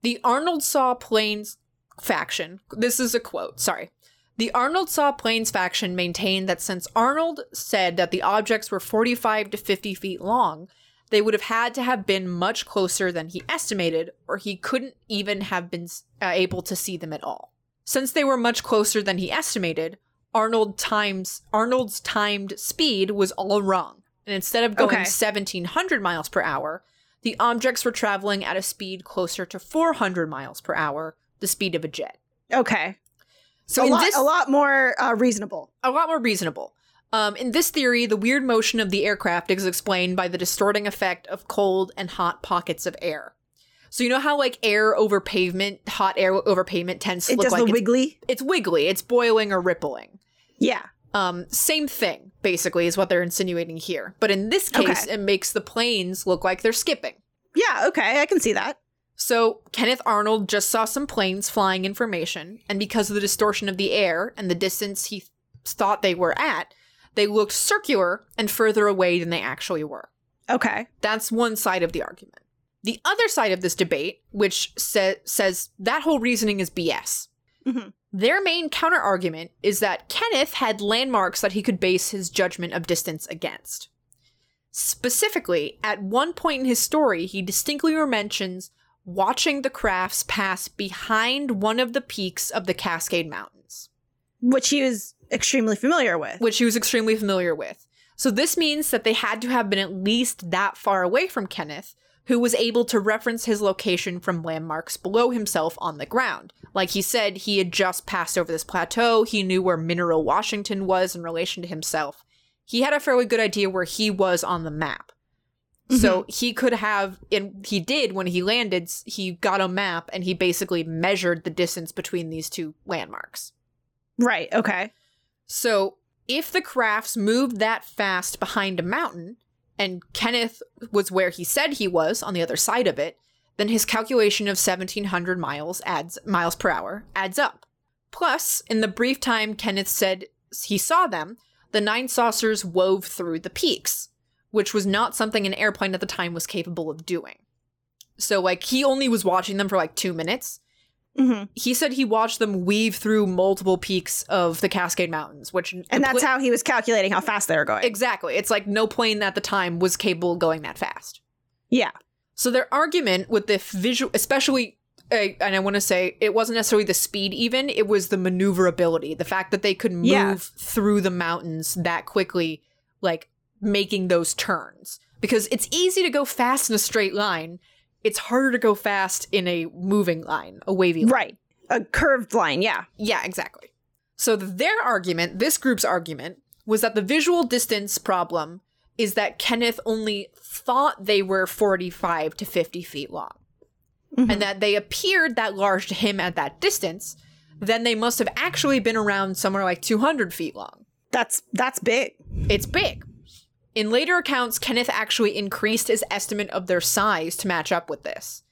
The Arnold saw planes faction. This is a quote. Sorry. The Arnold saw planes faction maintained that since Arnold said that the objects were 45 to 50 feet long, they would have had to have been much closer than he estimated, or he couldn't even have been able to see them at all. Since they were much closer than he estimated, Arnold's timed speed was all wrong. And instead of going 1,700 miles per hour, the objects were traveling at a speed closer to 400 miles per hour, the speed of a jet. Okay. So a lot more reasonable. In this theory, the weird motion of the aircraft is explained by the distorting effect of cold and hot pockets of air. So you know how, like, hot air over pavement tends to look like it's wiggly? It's wiggly. It's boiling or rippling. Yeah. Same thing, basically, is what they're insinuating here. But in this case, it makes the planes look like they're skipping. Yeah, okay, I can see that. So Kenneth Arnold just saw some planes flying in formation, and because of the distortion of the air and the distance he thought they were at, they looked circular and further away than they actually were. Okay. That's one side of the argument. The other side of this debate, which says that whole reasoning is BS. Mm-hmm. Their main counterargument is that Kenneth had landmarks that he could base his judgment of distance against. Specifically, at one point in his story, he distinctly mentions watching the crafts pass behind one of the peaks of the Cascade Mountains. Which he was extremely familiar with. So this means that they had to have been at least that far away from Kenneth, who was able to reference his location from landmarks below himself on the ground. Like he said, he had just passed over this plateau. He knew where Mineral, Washington was in relation to himself. He had a fairly good idea where he was on the map. Mm-hmm. So he could have, and he did when he landed, he got a map and he basically measured the distance between these two landmarks. Right, okay. So if the crafts moved that fast behind a mountain and Kenneth was where he said he was on the other side of it, then his calculation of 1,700 miles per hour adds up. Plus, in the brief time Kenneth said he saw them, the 9 saucers wove through the peaks, which was not something an airplane at the time was capable of doing. So, like, he only was watching them for, like, 2 minutes. Mm-hmm. He said he watched them weave through multiple peaks of the Cascade Mountains, and that's how he was calculating how fast they were going. Exactly. It's like no plane at the time was capable of going that fast. Yeah. So their argument with the visual, especially, and I want to say it wasn't necessarily the speed even, it was the maneuverability. The fact that they could move through the mountains that quickly, like making those turns. Because it's easy to go fast in a straight line. it's harder to go fast in a moving line, a wavy line. Right. A curved line, yeah. Yeah, exactly. So their argument, this group's argument, was that the visual distance problem is that Kenneth only thought they were 45 to 50 feet long. Mm-hmm. And that they appeared that large to him at that distance, then they must have actually been around somewhere like 200 feet long. That's big. It's big. In later accounts, Kenneth actually increased his estimate of their size to match up with this.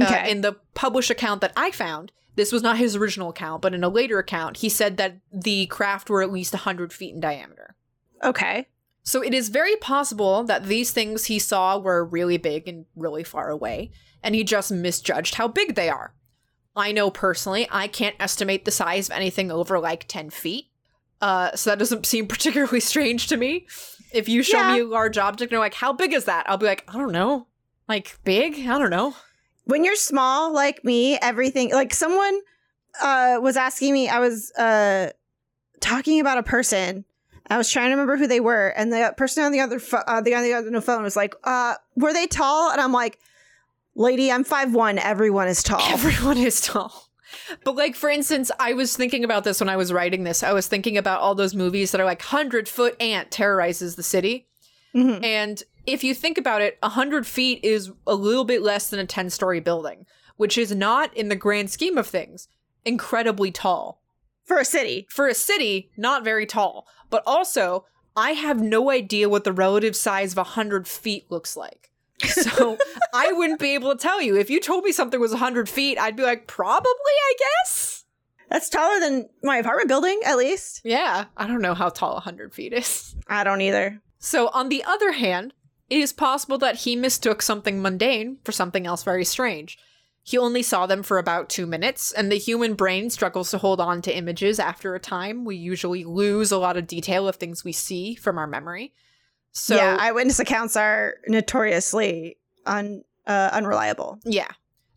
Okay. In the published account that I found, this was not his original account, but in a later account, he said that the craft were at least 100 feet in diameter. Okay. So it is very possible that these things he saw were really big and really far away, and he just misjudged how big they are. I know personally, I can't estimate the size of anything over like 10 feet. So that doesn't seem particularly strange to me. If you show me a large object and you're like, how big is that? I'll be like, I don't know. Like, big? I don't know. When you're small, like me, everything, like someone was asking me, I was talking about a person. I was trying to remember who they were. And the person on the other phone was like, were they tall? And I'm like, lady, I'm 5'1". Everyone is tall. Everyone is tall. But like, for instance, I was thinking about this when I was writing this. I was thinking about all those movies that are like 100-foot ant terrorizes the city. Mm-hmm. And if you think about it, 100 feet is a little bit less than a 10-story building, which is not, in the grand scheme of things, incredibly tall. For a city. For a city, not very tall. But also, I have no idea what the relative size of 100 feet looks like. So I wouldn't be able to tell you. If you told me something was 100 feet, I'd be like, probably, I guess. That's taller than my apartment building, at least. Yeah. I don't know how tall 100 feet is. I don't either. So on the other hand, it is possible that he mistook something mundane for something else very strange. He only saw them for about 2 minutes, and the human brain struggles to hold on to images after a time. We usually lose a lot of detail of things we see from our memory. So, yeah, eyewitness accounts are notoriously unreliable. Yeah.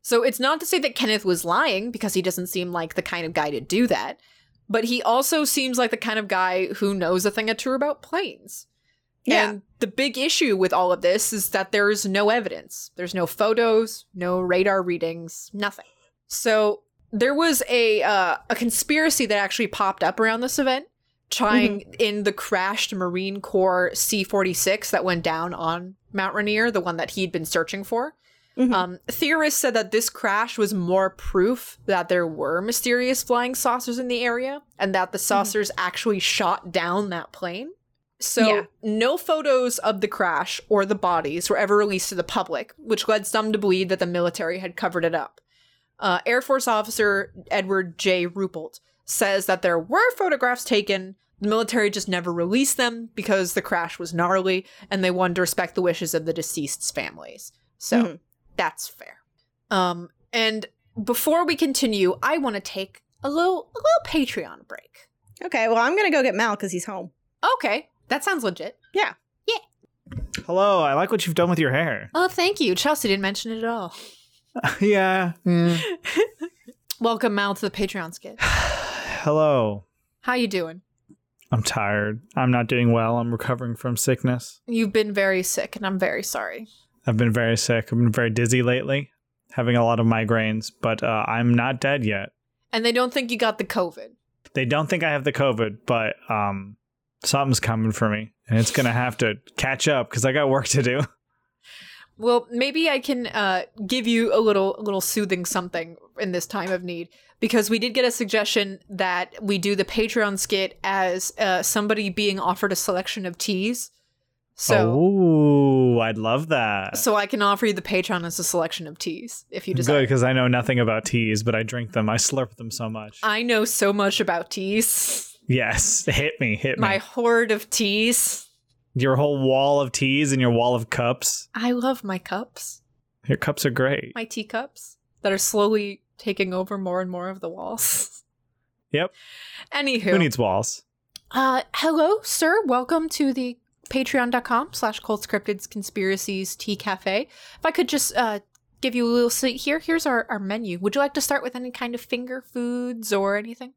So it's not to say that Kenneth was lying, because he doesn't seem like the kind of guy to do that. But he also seems like the kind of guy who knows a thing or two about planes. Yeah. And the big issue with all of this is that there is no evidence. There's no photos, no radar readings, nothing. So there was a conspiracy that actually popped up around this event. Trying in the crashed Marine Corps C-46 that went down on Mount Rainier, the one that he'd been searching for. Mm-hmm. Theorists said that this crash was more proof that there were mysterious flying saucers in the area and that the saucers actually shot down that plane. So no photos of the crash or the bodies were ever released to the public, which led some to believe that the military had covered it up. Air Force officer Edward J. Ruppelt says that there were photographs taken, the military just never released them because the crash was gnarly, and they wanted to respect the wishes of the deceased's families. So that's fair. And before we continue, I want to take a little Patreon break. Okay, well, I'm going to go get Mal because he's home. Okay, that sounds legit. Yeah. Yeah. Hello, I like what you've done with your hair. Oh, thank you. Chelsea didn't mention it at all. Yeah. Mm. Welcome, Mal, to the Patreon skit. Hello. How you doing? I'm tired. I'm not doing well. I'm recovering from sickness. You've been very sick, and I'm very sorry. I've been very sick. I've been very dizzy lately, having a lot of migraines, but I'm not dead yet. And they don't think you got the COVID. They don't think I have the COVID, but something's coming for me, and it's going to have to catch up because I got work to do. Well, maybe I can give you a little soothing something in this time of need, because we did get a suggestion that we do the Patreon skit as somebody being offered a selection of teas. So, oh, I'd love that. So I can offer you the Patreon as a selection of teas if you desire. Good, because I know nothing about teas, but I drink them. I slurp them so much. I know so much about teas. Yes, hit me. My hoard of teas. Your whole wall of teas and your wall of cups. I love my cups. Your cups are great. My teacups that are slowly taking over more and more of the walls. Yep. Anywho. Who needs walls? Hello, sir. Welcome to the patreon.com/coldscriptedsconspiracies tea cafe. If I could just give you a little seat here. Here's our menu. Would you like to start with any kind of finger foods or anything?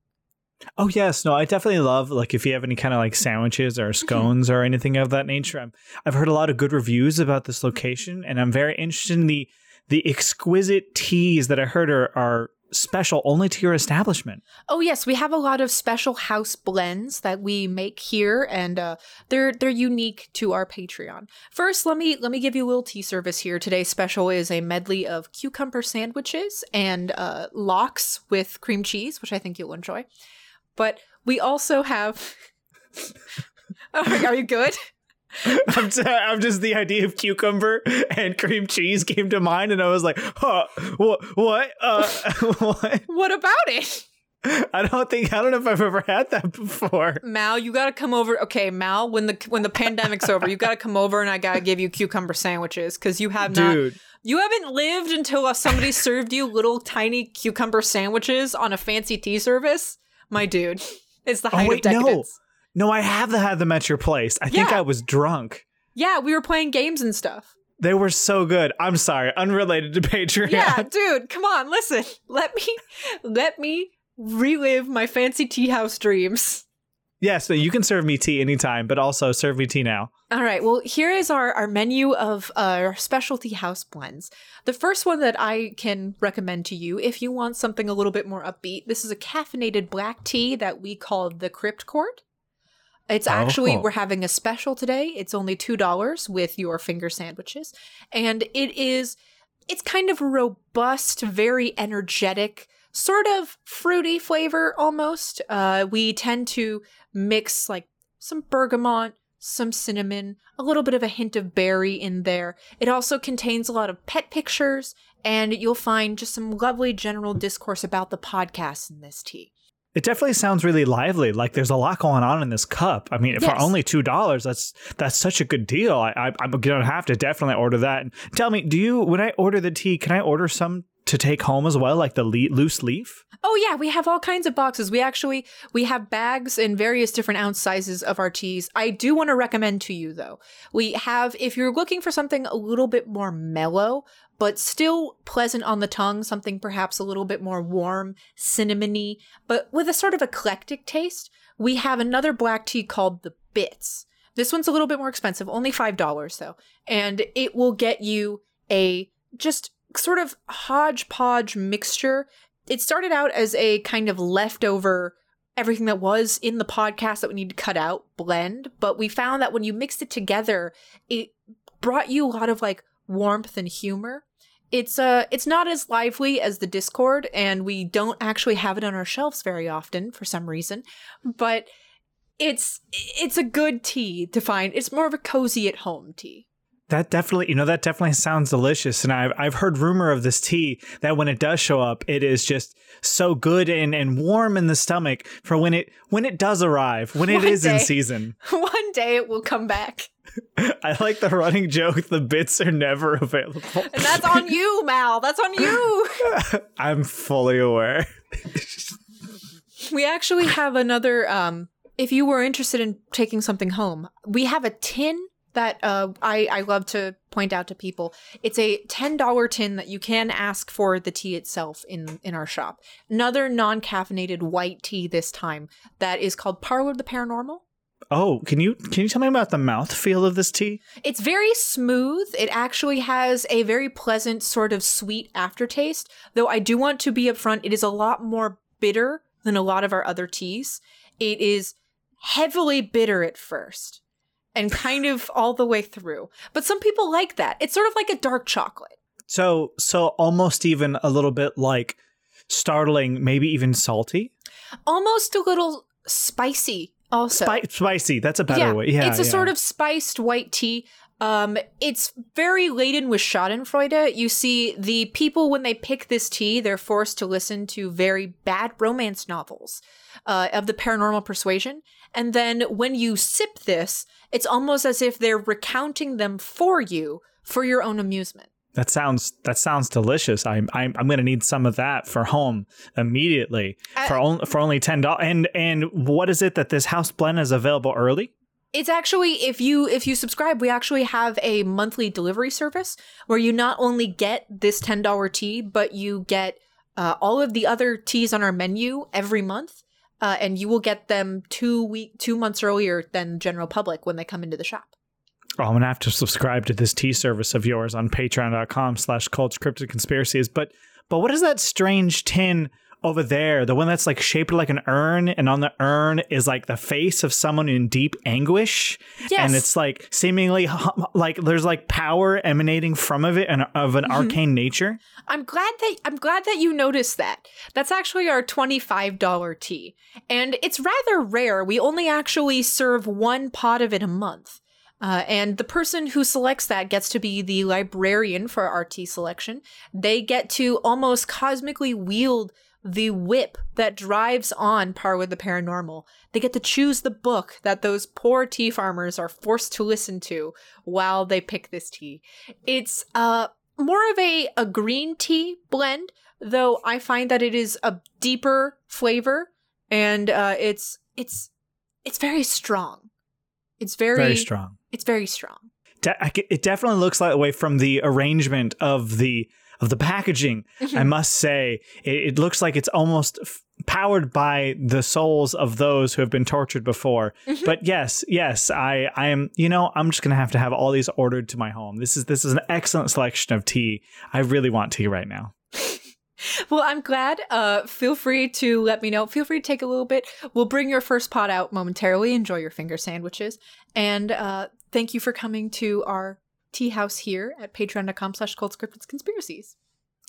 Oh, yes. No, I definitely love, like, if you have any kind of like sandwiches or scones or anything of that nature. I've heard a lot of good reviews about this location, and I'm very interested in the the exquisite teas that I heard are special only to your establishment. Oh, yes. We have a lot of special house blends that we make here, and they're unique to our Patreon. First, let me give you a little tea service here. Today's special is a medley of cucumber sandwiches and lox with cream cheese, which I think you'll enjoy. But we also have... Oh, are you good? I'm just the idea of cucumber and cream cheese came to mind, and I was like, huh, what? What? What about it? I don't know if I've ever had that before. Mal, you gotta come over. Okay, Mal, when the pandemic's over, you gotta come over, and I gotta give you cucumber sandwiches, because you have not. Dude. You haven't lived until somebody served you little tiny cucumber sandwiches on a fancy tea service, my dude. It's the height of decadence. No, I have had them at your place. I think I was drunk. Yeah, we were playing games and stuff. They were so good. I'm sorry, unrelated to Patreon. Yeah, dude, come on, listen. Let me relive my fancy tea house dreams. Yes, so you can serve me tea anytime, but also serve me tea now. All right, well, here is our menu of our specialty house blends. The first one that I can recommend to you, if you want something a little bit more upbeat, this is a caffeinated black tea that we call the Crypt Court. It's actually, we're having a special today. It's only $2 with your finger sandwiches. And it's kind of robust, very energetic, sort of fruity flavor almost. We tend to mix like some bergamot, some cinnamon, a little bit of a hint of berry in there. It also contains a lot of pet pictures, and you'll find just some lovely general discourse about the podcast in this tea. It definitely sounds really lively. Like there's a lot going on in this cup. I mean, if for only $2, that's such a good deal. I'm gonna have to definitely order that. And tell me, when I order the tea, can I order some to take home as well, like the loose leaf? Oh yeah, we have all kinds of boxes. We have bags in various different ounce sizes of our teas. I do want to recommend to you though, we have, if you're looking for something a little bit more mellow, but still pleasant on the tongue, something perhaps a little bit more warm, cinnamony, but with a sort of eclectic taste, we have another black tea called the Bits. This one's a little bit more expensive, only $5 though, and it will get you a just sort of hodgepodge mixture. It started out as a kind of leftover everything that was in the podcast that we need to cut out blend, but we found that when you mixed it together, it brought you a lot of like warmth and humor. It's not as lively as the Discord, and we don't actually have it on our shelves very often for some reason, but it's a good tea to find. It's more of a cozy at home tea. That definitely sounds delicious. And I've heard rumor of this tea that when it does show up, it is just so good and warm in the stomach for when it does arrive, when it is in season. One day it will come back. I like the running joke, the Bits are never available. And that's on you, Mal. That's on you. I'm fully aware. We actually have another, if you were interested in taking something home, we have a tin that I love to point out to people. It's a $10 tin that you can ask for the tea itself in our shop. Another non-caffeinated white tea this time that is called Parlor of the Paranormal. Oh, can you tell me about the mouthfeel of this tea? It's very smooth. It actually has a very pleasant sort of sweet aftertaste, though I do want to be upfront, it is a lot more bitter than a lot of our other teas. It is heavily bitter at first and kind of all the way through. But some people like that. It's sort of like a dark chocolate. So almost even a little bit like startling, maybe even salty? Almost a little spicy. Also, spicy. That's a better way. Yeah, it's a sort of spiced white tea. It's very laden with schadenfreude. You see, the people, when they pick this tea, they're forced to listen to very bad romance novels of the paranormal persuasion. And then when you sip this, it's almost as if they're recounting them for you for your own amusement. That sounds delicious. I'm gonna need some of that for home immediately for only $10. And what is it that this house blend is available early? It's actually, if you subscribe, we actually have a monthly delivery service where you not only get this $10 tea, but you get all of the other teas on our menu every month, and you will get them 2 months earlier than general public when they come into the shop. I'm going to have to subscribe to this tea service of yours on patreon.com/cultcryptidconspiracies. But what is that strange tin over there? The one that's like shaped like an urn, and on the urn is like the face of someone in deep anguish. Yes. And it's like seemingly like there's like power emanating from of it and of an arcane nature. I'm glad that you noticed that. That's actually our $25 tea. And it's rather rare. We only actually serve one pot of it a month. And the person who selects that gets to be the librarian for our tea selection. They get to almost cosmically wield the whip that drives on Par with the Paranormal. They get to choose the book that those poor tea farmers are forced to listen to while they pick this tea. It's more of a green tea blend, though I find that it is a deeper flavor, and it's very strong. It's very strong. It's very strong. It definitely looks that way from the arrangement of the packaging. I must say, it looks like it's almost powered by the souls of those who have been tortured before. But yes, I am. You know, I'm just going to have all these ordered to my home. This is an excellent selection of tea. I really want tea right now. Well, I'm glad. Feel free to let me know. Feel free to take a little bit. We'll bring your first pot out momentarily. Enjoy your finger sandwiches. And thank you for coming to our tea house here at patreon.com/cultscriptidsconspiracies.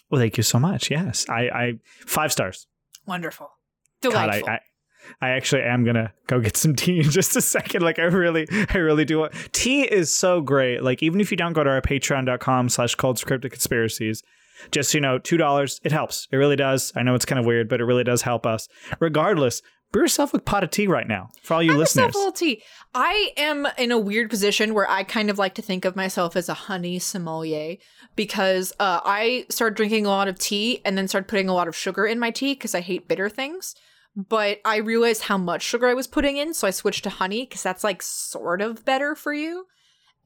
Well, thank you so much. Yes. I 5 stars. Wonderful. Delightful. God, I actually am going to go get some tea in just a second. Like, I really do. Tea is so great. Like, even if you don't go to our patreon.com/cultscriptidconspiracies, just, you know, $2, it helps. It really does. I know it's kind of weird, but it really does help us. Regardless, brew yourself a pot of tea right now for all you listeners. Have yourself a little tea. I am in a weird position where I kind of like to think of myself as a honey sommelier, because I started drinking a lot of tea and then started putting a lot of sugar in my tea because I hate bitter things. But I realized how much sugar I was putting in, so I switched to honey because that's like sort of better for you.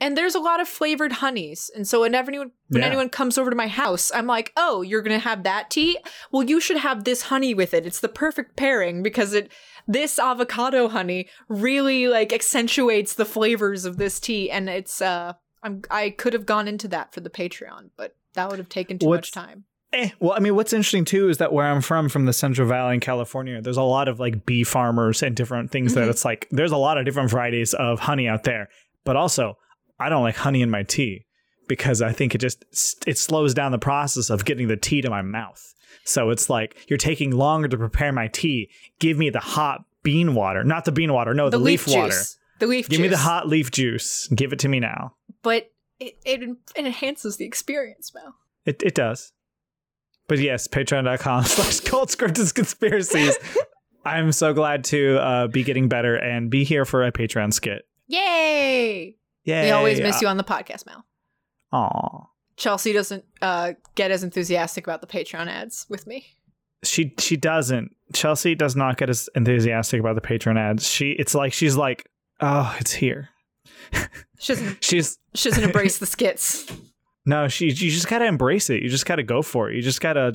And there's a lot of flavored honeys. And so when anyone comes over to my house, I'm like, oh, you're going to have that tea? Well, you should have this honey with it. It's the perfect pairing because this avocado honey really like accentuates the flavors of this tea. And it's I could have gone into that for the Patreon, but that would have taken too much time. Well, I mean, what's interesting, too, is that where I'm from the Central Valley in California, there's a lot of like bee farmers and different things that it's like there's a lot of different varieties of honey out there. But also, I don't like honey in my tea because I think it slows down the process of getting the tea to my mouth. So it's like you're taking longer to prepare my tea. Give me the hot bean water, not the bean water. No, the leaf water. The leaf juice. Give me the hot leaf juice. Give it to me now. But it enhances the experience, Mel. It does. But yes, patreon.com/cultscriptidsconspiracies. I'm so glad to be getting better and be here for a Patreon skit. Yay! Yay. We always miss you on the podcast, Mel. Aw. Chelsea doesn't get as enthusiastic about the Patreon ads with me. She doesn't. Chelsea does not get as enthusiastic about the Patreon ads. She's like, oh, it's here. She doesn't embrace the skits. No, you just gotta embrace it. You just gotta go for it. You just gotta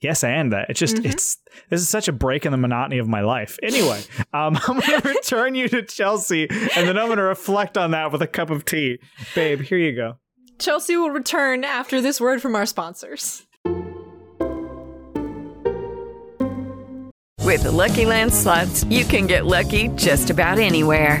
yes, and that. This is such a break in the monotony of my life. Anyway, I'm going to return you to Chelsea, and then I'm going to reflect on that with a cup of tea. Babe, here you go. Chelsea will return after this word from our sponsors. With the Lucky Land Slots, you can get lucky just about anywhere.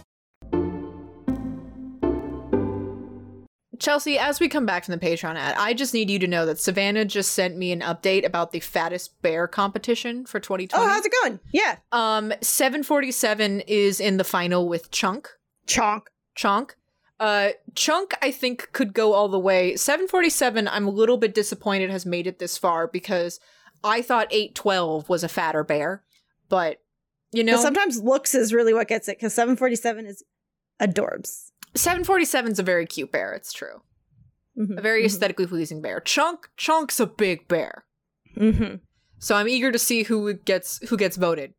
Chelsea, as we come back from the Patreon ad, I just need you to know that Savannah just sent me an update about the fattest bear competition for 2020. Oh, how's it going? Yeah. 747 is in the final with Chunk. Chonk. Chunk, I think, could go all the way. 747, I'm a little bit disappointed has made it this far because I thought 812 was a fatter bear, but, you know. But sometimes looks is really what gets it because 747 is adorbs. 747's a very cute bear, it's true. Mm-hmm. A very aesthetically pleasing bear. Chunk's a big bear. Mm-hmm. So I'm eager to see who gets voted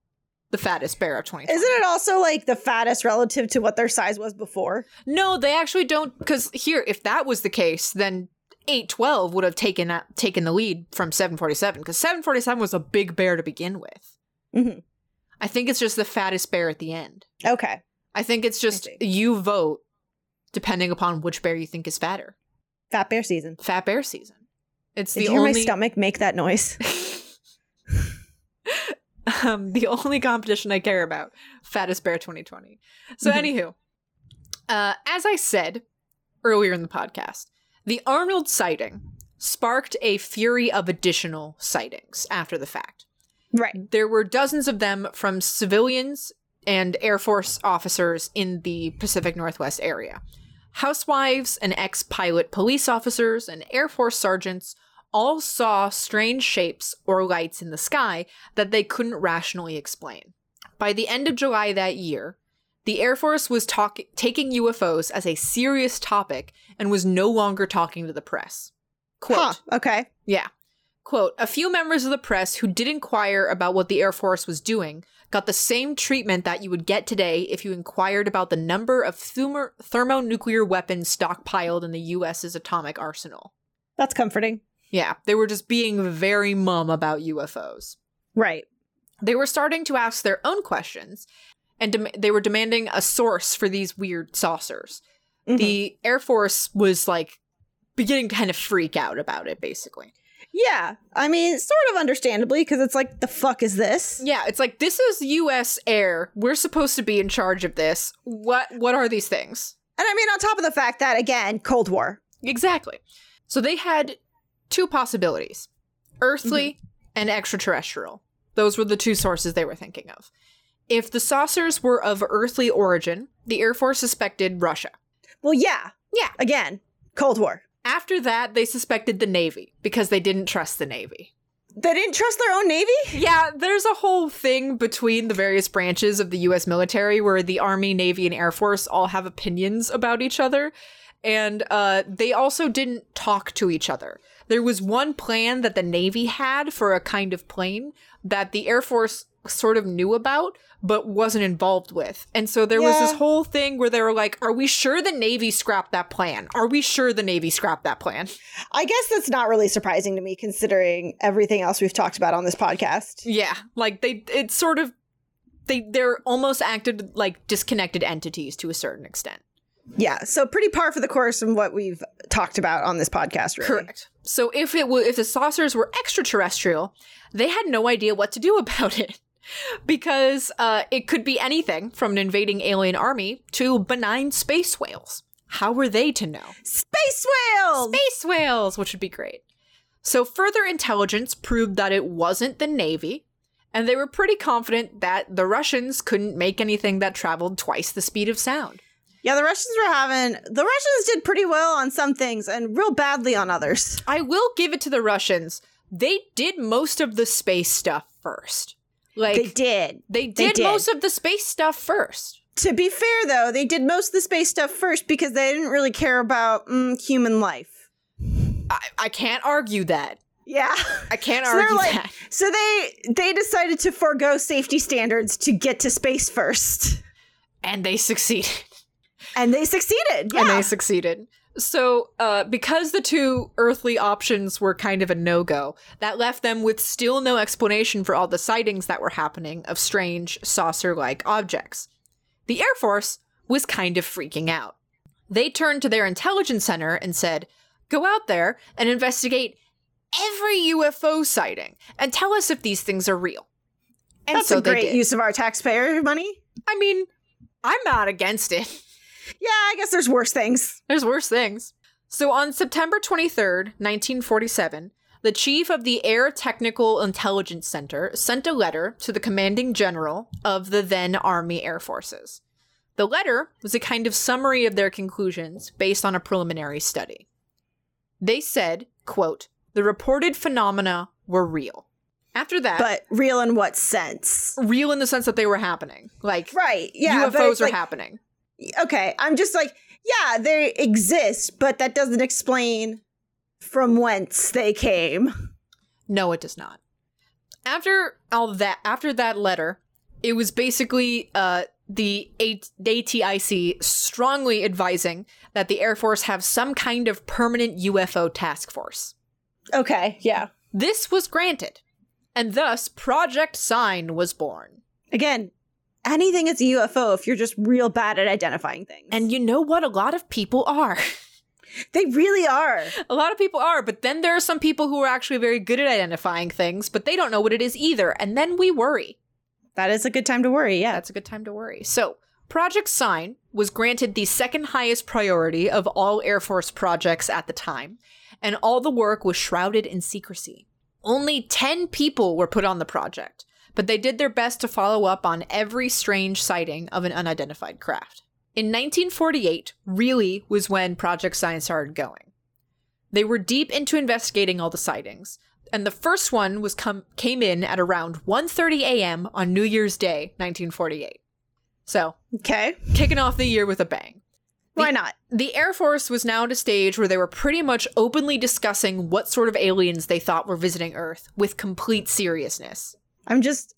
the fattest bear of 2020. Isn't it also like the fattest relative to what their size was before? No, they actually don't. Because here, if that was the case, then 812 would have taken the lead from 747. Because 747 was a big bear to begin with. Mm-hmm. I think it's just the fattest bear at the end. Okay. I think it's just you vote depending upon which bear you think is fatter. Fat bear season. Fat bear season. It's Did the you hear only... my stomach make that noise? The only competition I care about, Fattest Bear 2020. So anywho, as I said earlier in the podcast, the Arnold sighting sparked a fury of additional sightings after the fact. Right. There were dozens of them from civilians and Air Force officers in the Pacific Northwest area. Housewives and ex-pilot police officers and Air Force sergeants all saw strange shapes or lights in the sky that they couldn't rationally explain. By the end of July that year, the Air Force was taking UFOs as a serious topic and was no longer talking to the press. Quote, okay. Yeah. Quote, a few members of the press who did inquire about what the Air Force was doing got the same treatment that you would get today if you inquired about the number of thermonuclear weapons stockpiled in the U.S.'s atomic arsenal. That's comforting. Yeah, they were just being very mum about UFOs. Right. They were starting to ask their own questions, and they were demanding a source for these weird saucers. Mm-hmm. The Air Force was, like, beginning to kind of freak out about it, basically. Yeah, I mean, sort of understandably, because it's like, the fuck is this? Yeah, it's like, this is U.S. air. We're supposed to be in charge of this. What are these things? And I mean, on top of the fact that, again, Cold War. Exactly. So they had two possibilities, earthly and extraterrestrial. Those were the two sources they were thinking of. If the saucers were of earthly origin, the Air Force suspected Russia. Well, yeah. Yeah. Again, Cold War. After that, they suspected the Navy because they didn't trust the Navy. They didn't trust their own Navy? Yeah, there's a whole thing between the various branches of the U.S. military where the Army, Navy, and Air Force all have opinions about each other. And they also didn't talk to each other. There was one plan that the Navy had for a kind of plane that the Air Force sort of knew about, but wasn't involved with. And so there was this whole thing where they were like, are we sure the Navy scrapped that plan? Are we sure the Navy scrapped that plan? I guess that's not really surprising to me considering everything else we've talked about on this podcast. Yeah, like they're almost acted like disconnected entities to a certain extent. Yeah, so pretty par for the course from what we've talked about on this podcast, really. Correct. So if the saucers were extraterrestrial, they had no idea what to do about it. Because it could be anything from an invading alien army to benign space whales. How were they to know? Space whales! Space whales! Which would be great. So further intelligence proved that it wasn't the Navy, and they were pretty confident that the Russians couldn't make anything that traveled twice the speed of sound. Yeah, the Russians did pretty well on some things and real badly on others. I will give it to the Russians. They did most of the space stuff first. Like They did most of the space stuff first. To be fair, though, they did most of the space stuff first because they didn't really care about human life. I can't argue that. Yeah. I can't argue that. So they decided to forego safety standards to get to space first. And they succeeded. And they succeeded. Yeah. And they succeeded. So because the two earthly options were kind of a no-go, that left them with still no explanation for all the sightings that were happening of strange saucer-like objects. The Air Force was kind of freaking out. They turned to their intelligence center and said, go out there and investigate every UFO sighting and tell us if these things are real. And that's so a great use of our taxpayer money. I mean, I'm not against it. Yeah, I guess there's worse things. There's worse things. So on September 23rd, 1947, the chief of the Air Technical Intelligence Center sent a letter to the commanding general of the then Army Air Forces. The letter was a kind of summary of their conclusions based on a preliminary study. They said, quote, the reported phenomena were real. After that. But real in what sense? Real in the sense that they were happening. Like, right, yeah, UFOs are happening. Okay, I'm just like, Yeah, they exist, but that doesn't explain from whence they came. No, it does not. After all that, after that letter, it was basically the ATIC strongly advising that the Air Force have some kind of permanent UFO task force. Okay, yeah. This was granted, and thus Project Sign was born. Again, anything is a UFO if you're just real bad at identifying things. And you know what? A lot of people are. They really are. A lot of people are, but then there are some people who are actually very good at identifying things, but they don't know what it is either, and then we worry. That is a good time to worry, yeah. That's a good time to worry. So, Project Sign was granted the second highest priority of all Air Force projects at the time, and all the work was shrouded in secrecy. Only 10 people were put on the project, but they did their best to follow up on every strange sighting of an unidentified craft. In 1948, really was when Project Sign started going. They were deep into investigating all the sightings, and the first one was came in at around 1:30 a.m. on New Year's Day, 1948. So, okay, kicking off the year with a bang. Why not? The Air Force was now at a stage where they were pretty much openly discussing what sort of aliens they thought were visiting Earth with complete seriousness. I'm just...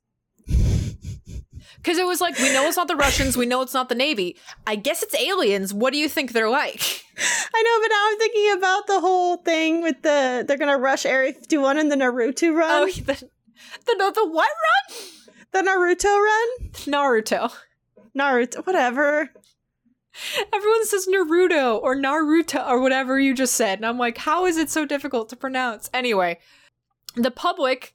Because it was like, we know it's not the Russians, we know it's not the Navy. I guess it's aliens. What do you think they're like? I know, but now I'm thinking about the whole thing with the, they're going to rush Area 51 and the Naruto run. Oh, the what run? The Naruto run? Naruto, whatever. Everyone says Naruto or Naruto or whatever you just said. And I'm like, how is it so difficult to pronounce? Anyway, the public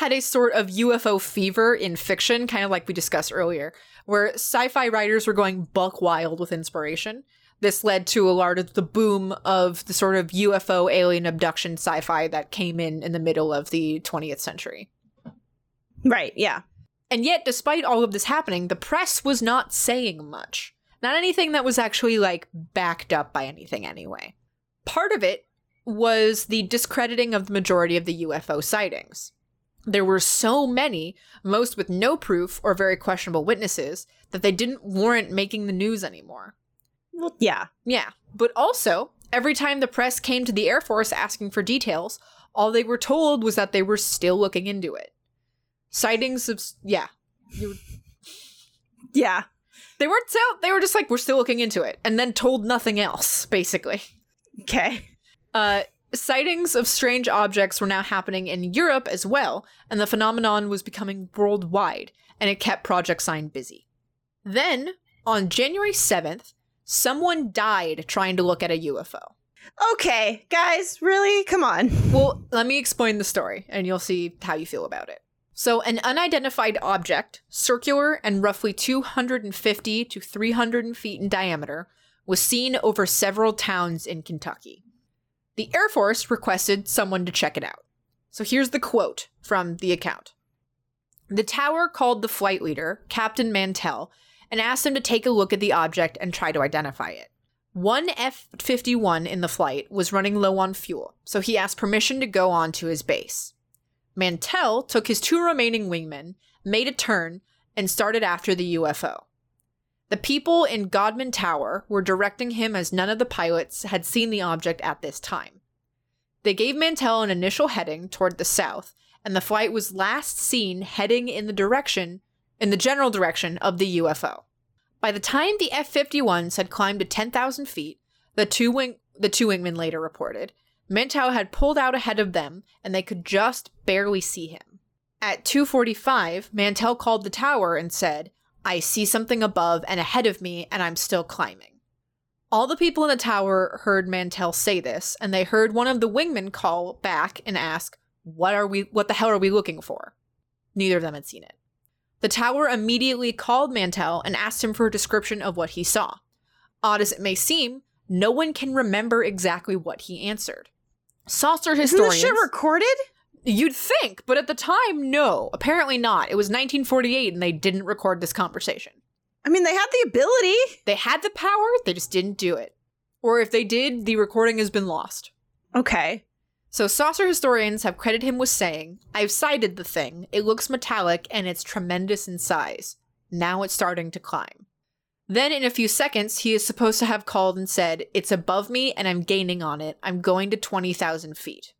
had a sort of UFO fever in fiction, kind of like we discussed earlier, where sci-fi writers were going buck wild with inspiration. This led to a lot of the boom of the sort of UFO alien abduction sci-fi that came in the middle of the 20th century. Right, yeah. And yet, despite all of this happening, the press was not saying much. Not anything that was actually, like, backed up by anything anyway. Part of it was the discrediting of the majority of the UFO sightings. There were so many, most with no proof or very questionable witnesses, that they didn't warrant making the news anymore. Well, yeah. Yeah. But also, every time the press came to the Air Force asking for details, all they were told was that they were still looking into it. Sightings of... Yeah. Yeah. They weren't so... They were just like, we're still looking into it. And then told nothing else, basically. Okay. Sightings of strange objects were now happening in Europe as well, and the phenomenon was becoming worldwide, and it kept Project Sign busy. Then, on January 7th, someone died trying to look at a UFO. Okay, guys, really? Come on. Well, let me explain the story, and you'll see how you feel about it. So, an unidentified object, circular and roughly 250 to 300 feet in diameter, was seen over several towns in Kentucky. The Air Force requested someone to check it out. So here's the quote from the account. The tower called the flight leader, Captain Mantell, and asked him to take a look at the object and try to identify it. One F-51 in the flight was running low on fuel, so he asked permission to go on to his base. Mantell took his two remaining wingmen, made a turn, and started after the UFO. The people in Godman Tower were directing him as none of the pilots had seen the object at this time. They gave Mantell an initial heading toward the south, and the flight was last seen heading in the general direction of the UFO. By the time the F-51s had climbed to 10,000 feet, the two wingmen later reported, Mantell had pulled out ahead of them, and they could just barely see him. At 2:45, Mantell called the tower and said, I see something above and ahead of me, and I'm still climbing. All the people in the tower heard Mantell say this, and they heard one of the wingmen call back and ask, what the hell are we looking for? Neither of them had seen it. The tower immediately called Mantell and asked him for a description of what he saw. Odd as it may seem, no one can remember exactly what he answered. Saucer historians... Isn't this shit recorded? You'd think, but at the time, no. Apparently not. It was 1948, and they didn't record this conversation. I mean, they had the ability. They had the power. They just didn't do it. Or if they did, the recording has been lost. Okay. So saucer historians have credited him with saying, I've sighted the thing. It looks metallic, and it's tremendous in size. Now it's starting to climb. Then in a few seconds, he is supposed to have called and said, "It's above me and I'm gaining on it. I'm going to 20,000 feet.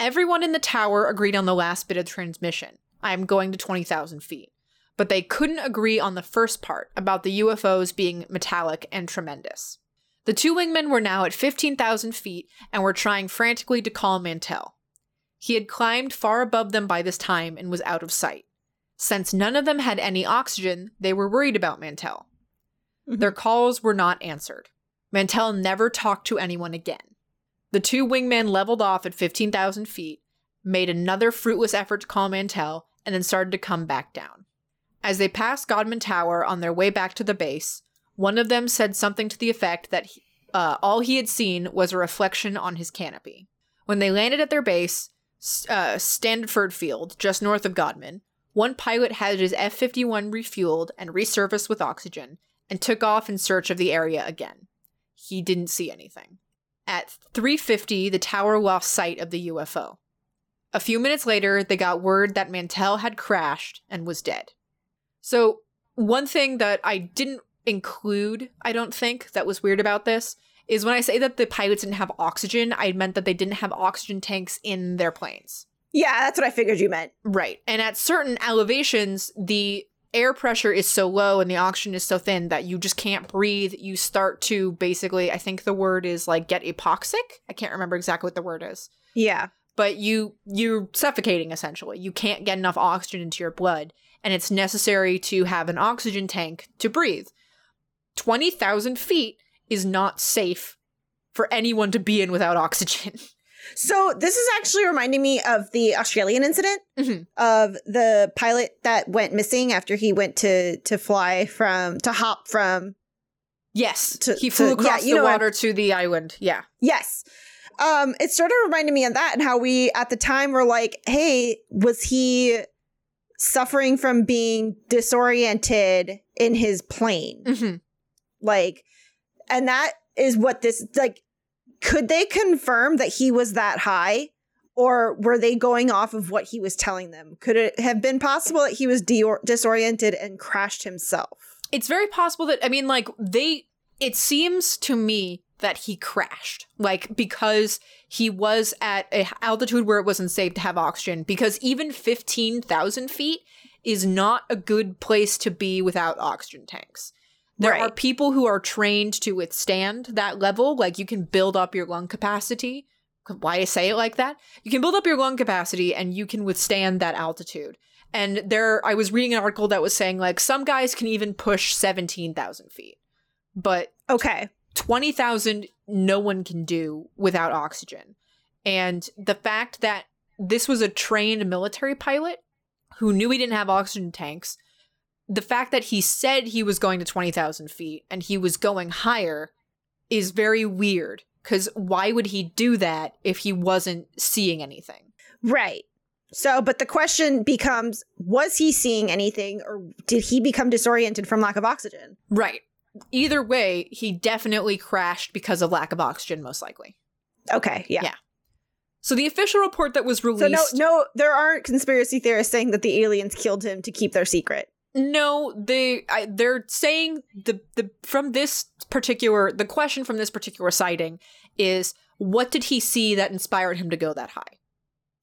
Everyone in the tower agreed on the last bit of transmission. I'm going to 20,000 feet. But they couldn't agree on the first part about the UFOs being metallic and tremendous. The two wingmen were now at 15,000 feet and were trying frantically to call Mantell. He had climbed far above them by this time and was out of sight. Since none of them had any oxygen, they were worried about Mantell. Their calls were not answered. Mantell never talked to anyone again. The two wingmen leveled off at 15,000 feet, made another fruitless effort to call Mantell, and then started to come back down. As they passed Godman Tower on their way back to the base, one of them said something to the effect that all he had seen was a reflection on his canopy. When they landed at their base, Standford Field, just north of Godman, one pilot had his F-51 refueled and resurfaced with oxygen, and took off in search of the area again. He didn't see anything. At 3:50, the tower lost sight of the UFO. A few minutes later, they got word that Mantell had crashed and was dead. So one thing that I didn't include, I don't think, that was weird about this, is when I say that the pilots didn't have oxygen, I meant that they didn't have oxygen tanks in their planes. Yeah, that's what I figured you meant. Right. And at certain elevations, the air pressure is so low and the oxygen is so thin that you just can't breathe. You start to basically, I think the word is like get hypoxic. I can't remember exactly what the word is. Yeah. But you're suffocating essentially. You can't get enough oxygen into your blood, and it's necessary to have an oxygen tank to breathe. 20,000 feet is not safe for anyone to be in without oxygen. So this is actually reminding me of the Australian incident of the pilot that went missing after he went to hop from. Yes, he flew across the water to the island. Yeah. Yes. It sort of reminded me of that and how we at the time were like, hey, was he suffering from being disoriented in his plane? Mm-hmm. Like, and that is what this like. Could they confirm that he was that high, or were they going off of what he was telling them? Could it have been possible that he was disoriented and crashed himself? It's very possible that, I mean, like it seems to me that he crashed, like because he was at an altitude where it wasn't safe to have oxygen, because even 15,000 feet is not a good place to be without oxygen tanks. There are people who are trained to withstand that level. Like, you can build up your lung capacity. Why I say it like that? You can build up your lung capacity and you can withstand that altitude. And I was reading an article that was saying, like, some guys can even push 17,000 feet. But 20,000, no one can do without oxygen. And the fact that this was a trained military pilot who knew he didn't have oxygen tanks, the fact that he said he was going to 20,000 feet and he was going higher is very weird, because why would he do that if he wasn't seeing anything? Right. So, but the question becomes, was he seeing anything, or did he become disoriented from lack of oxygen? Right. Either way, he definitely crashed because of lack of oxygen, most likely. Okay. Yeah. Yeah. So the official report that was released. So no, there aren't conspiracy theorists saying that the aliens killed him to keep their secret. No, they're saying the question from this particular sighting is, what did he see that inspired him to go that high?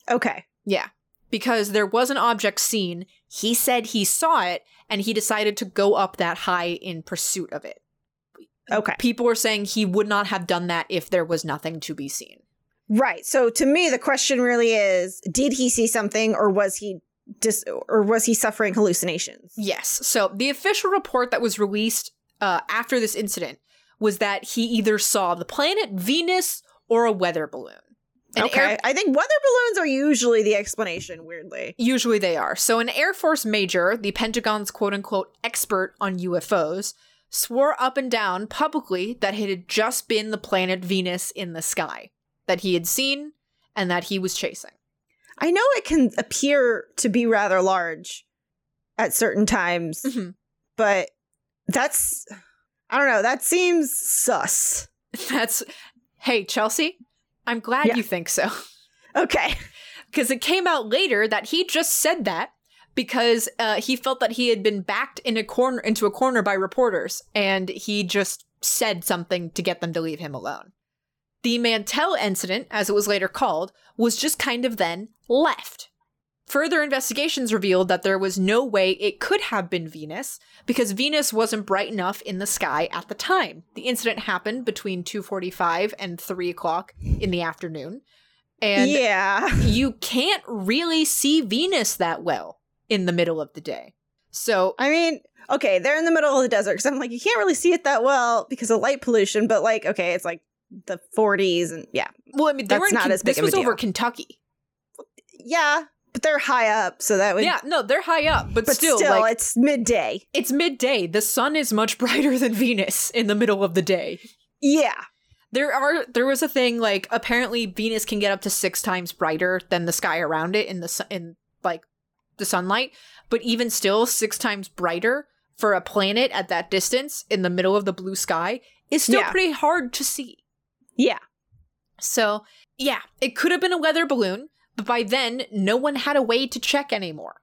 Okay. Yeah, because there was an object seen. He said he saw it and he decided to go up that high in pursuit of it. Okay. People are saying he would not have done that if there was nothing to be seen. Right. So to me, the question really is, did he see something, or was he suffering hallucinations? Yes. So the official report that was released after this incident was that he either saw the planet Venus or a weather balloon. I think weather balloons are usually the explanation, weirdly. Usually they are. So an Air Force major, the Pentagon's quote-unquote expert on UFOs, swore up and down publicly that it had just been the planet Venus in the sky that he had seen and that he was chasing. I know it can appear to be rather large at certain times, but that's, I don't know, that seems sus. Hey, Chelsea, I'm glad you think so. Okay. Because it came out later that he just said that because he felt that he had been backed into a corner by reporters, and he just said something to get them to leave him alone. The Mantell incident, as it was later called, was just kind of then left. Further investigations revealed that there was no way it could have been Venus, because Venus wasn't bright enough in the sky at the time. The incident happened between 2:45 and 3 o'clock in the afternoon. And you can't really see Venus that well in the middle of the day. So, I mean, okay, they're in the middle of the desert, because I'm like, you can't really see it that well because of light pollution, but like, okay, it's like the 40s and yeah. Well, I mean, that's not as big of a deal. This was over Kentucky. Yeah. But they're high up, so that would... Yeah, no, they're high up, but still like, it's midday. It's midday. The sun is much brighter than Venus in the middle of the day. Yeah. There was a thing, like, apparently Venus can get up to 6 times brighter than the sky around it in the sunlight, but even still, 6 times brighter for a planet at that distance in the middle of the blue sky is still pretty hard to see. Yeah. So, yeah, it could have been a weather balloon. But by then, no one had a way to check anymore.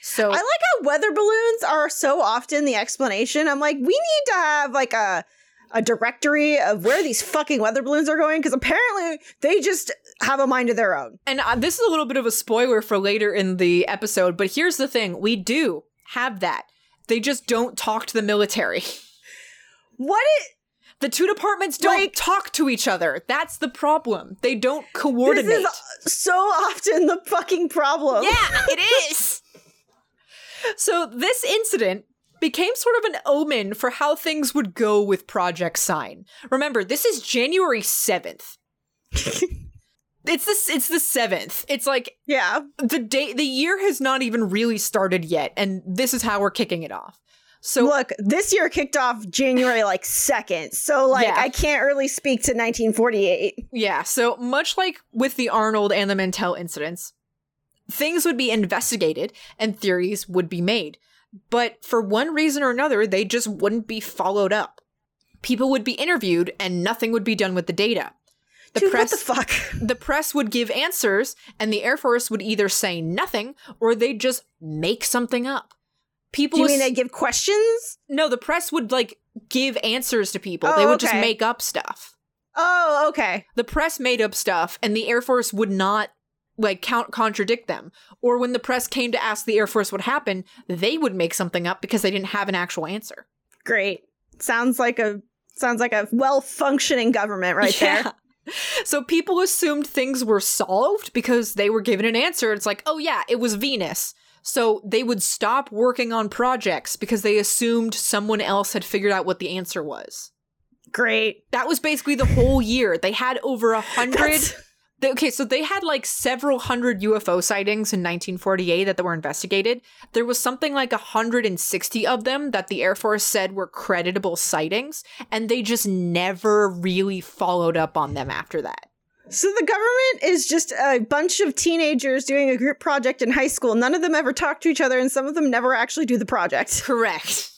So I like how weather balloons are so often the explanation. I'm like, we need to have like a directory of where these fucking weather balloons are going, because apparently they just have a mind of their own. And this is a little bit of a spoiler for later in the episode, but here's the thing. We do have that. They just don't talk to the military. The two departments don't talk to each other. That's the problem. They don't coordinate. This is so often the fucking problem. Yeah, it is. So this incident became sort of an omen for how things would go with Project Sign. Remember, this is January 7th. It's the 7th. It's like, yeah, the year has not even really started yet, and this is how we're kicking it off. So look, this year kicked off January 2nd. So I can't really speak to 1948. Yeah. So much like with the Arnold and the Mantell incidents, things would be investigated and theories would be made. But for one reason or another, they just wouldn't be followed up. People would be interviewed and nothing would be done with the data. What the fuck? The press would give answers and the Air Force would either say nothing or they'd just make something up. Do you mean they'd give questions? No, the press would, give answers to people. Oh, they would just make up stuff. Oh, okay. The press made up stuff, and the Air Force would not, contradict them. Or when the press came to ask the Air Force what happened, they would make something up because they didn't have an actual answer. Great. Sounds like a well-functioning government right there. So people assumed things were solved because they were given an answer. It's like, oh, yeah, it was Venus. So they would stop working on projects because they assumed someone else had figured out what the answer was. Great. That was basically the whole year. They had over 100. So they had several hundred UFO sightings in 1948 that were investigated. There was something like 160 of them that the Air Force said were creditable sightings. And they just never really followed up on them after that. So the government is just a bunch of teenagers doing a group project in high school. None of them ever talk to each other, and some of them never actually do the project. Correct.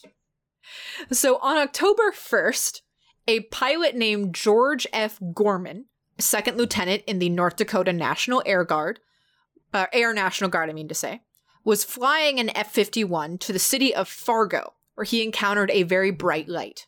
So on October 1st, a pilot named George F. Gorman, second lieutenant in the North Dakota National Air Guard, was flying an F-51 to the city of Fargo, where he encountered a very bright light.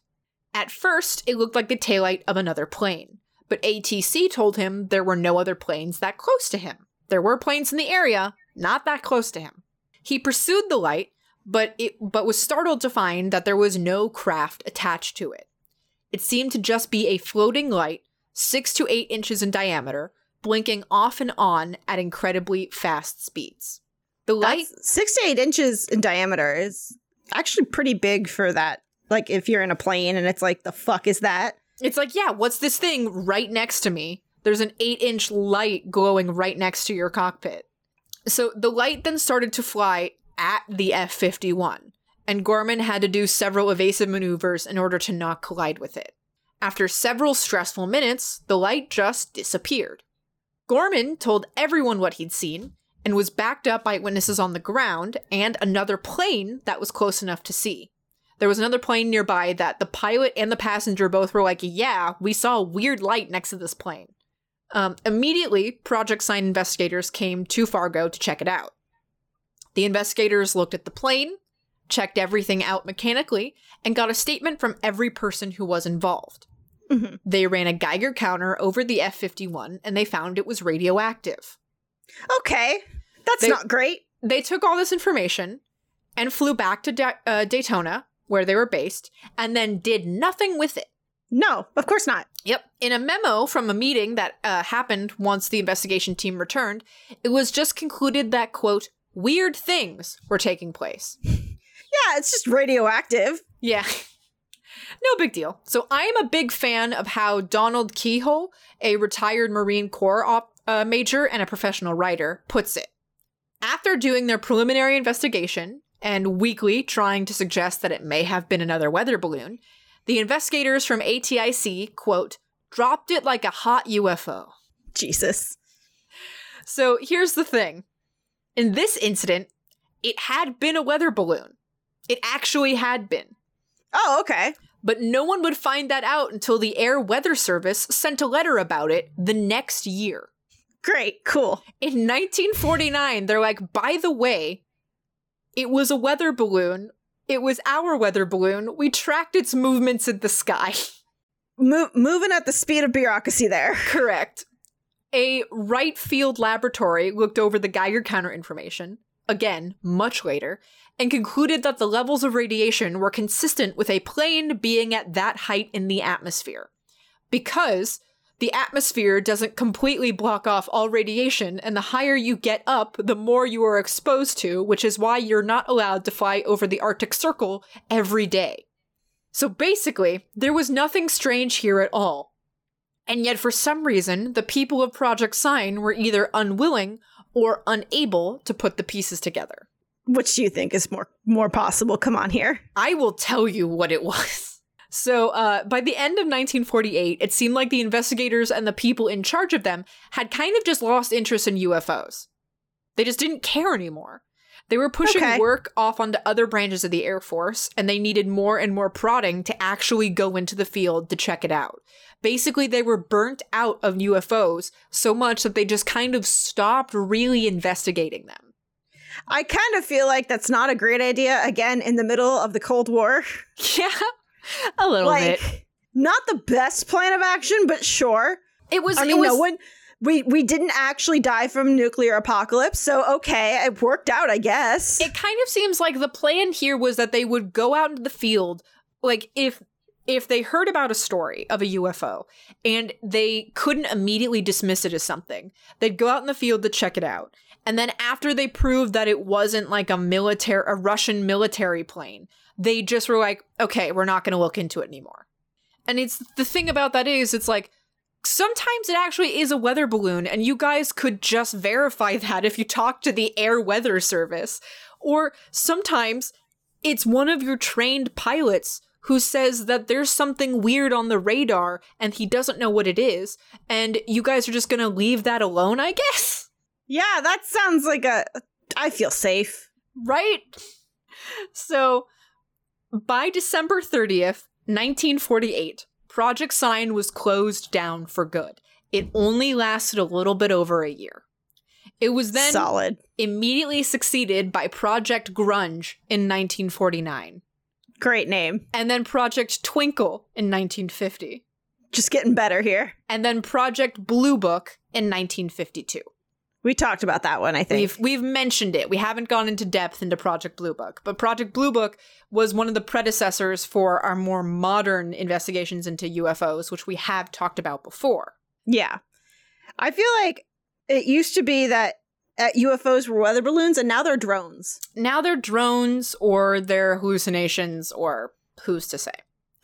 At first, it looked like the taillight of another plane. But ATC told him there were no other planes that close to him. There were planes in the area, not that close to him. He pursued the light, but was startled to find that there was no craft attached to it. It seemed to just be a floating light, 6 to 8 inches in diameter, blinking off and on at incredibly fast speeds. The light... 6 to 8 inches in diameter is actually pretty big for that. Like, if you're in a plane and it's like, the fuck is that? It's like, yeah, what's this thing right next to me? There's an 8-inch light glowing right next to your cockpit. So the light then started to fly at the F-51, and Gorman had to do several evasive maneuvers in order to not collide with it. After several stressful minutes, the light just disappeared. Gorman told everyone what he'd seen, and was backed up by witnesses on the ground and another plane that was close enough to see. There was another plane nearby that the pilot and the passenger both were like, yeah, we saw a weird light next to this plane. Immediately, Project Sign investigators came to Fargo to check it out. The investigators looked at the plane, checked everything out mechanically, and got a statement from every person who was involved. Mm-hmm. They ran a Geiger counter over the F-51, and they found it was radioactive. Okay, that's not great. They took all this information and flew back to Daytona, where they were based, and then did nothing with it. No, of course not. Yep. In a memo from a meeting that happened once the investigation team returned, it was just concluded that, quote, weird things were taking place. Yeah, it's just radioactive. Yeah. No big deal. So I am a big fan of how Donald Keyhole, a retired Marine Corps major and a professional writer, puts it. After doing their preliminary investigation and weakly trying to suggest that it may have been another weather balloon, the investigators from ATIC, quote, dropped it like a hot UFO. Jesus. So here's the thing. In this incident, it had been a weather balloon. It actually had been. Oh, okay. But no one would find that out until the Air Weather Service sent a letter about it the next year. Great, cool. In 1949, they're like, by the way, it was a weather balloon. It was our weather balloon. We tracked its movements in the sky. Moving at the speed of bureaucracy there. Correct. A Wright Field laboratory looked over the Geiger counter information, again, much later, and concluded that the levels of radiation were consistent with a plane being at that height in the atmosphere, because the atmosphere doesn't completely block off all radiation, and the higher you get up, the more you are exposed to, which is why you're not allowed to fly over the Arctic Circle every day. So basically, there was nothing strange here at all. And yet, for some reason, the people of Project Sign were either unwilling or unable to put the pieces together. Which do you think is more possible? Come on here. I will tell you what it was. So by the end of 1948, it seemed like the investigators and the people in charge of them had kind of just lost interest in UFOs. They just didn't care anymore. They were pushing work off onto other branches of the Air Force, and they needed more and more prodding to actually go into the field to check it out. Basically, they were burnt out of UFOs so much that they just kind of stopped really investigating them. I kind of feel like that's not a great idea, again, in the middle of the Cold War. Yeah, a little bit. Not the best plan of action, but sure. It was... We didn't actually die from nuclear apocalypse, so okay, it worked out, I guess. It kind of seems like the plan here was that they would go out into the field, like, if they heard about a story of a UFO and they couldn't immediately dismiss it as something, they'd go out in the field to check it out. And then after they proved that it wasn't like a Russian military plane, they just were like, okay, we're not going to look into it anymore. And it's the thing about that is, it's like, sometimes it actually is a weather balloon, and you guys could just verify that if you talk to the Air Weather Service. Or sometimes it's one of your trained pilots who says that there's something weird on the radar, and he doesn't know what it is, and you guys are just going to leave that alone, I guess? Yeah, that sounds like I feel safe. Right? So, by December 30th, 1948... Project Sign was closed down for good. It only lasted a little bit over a year. It was then immediately succeeded by Project Grunge in 1949. Great name. And then Project Twinkle in 1950. Just getting better here. And then Project Blue Book in 1952. We talked about that one, I think. We've mentioned it. We haven't gone into depth into Project Blue Book, but Project Blue Book was one of the predecessors for our more modern investigations into UFOs, which we have talked about before. Yeah. I feel like it used to be that UFOs were weather balloons, and now they're drones. Now they're drones, or they're hallucinations, or who's to say?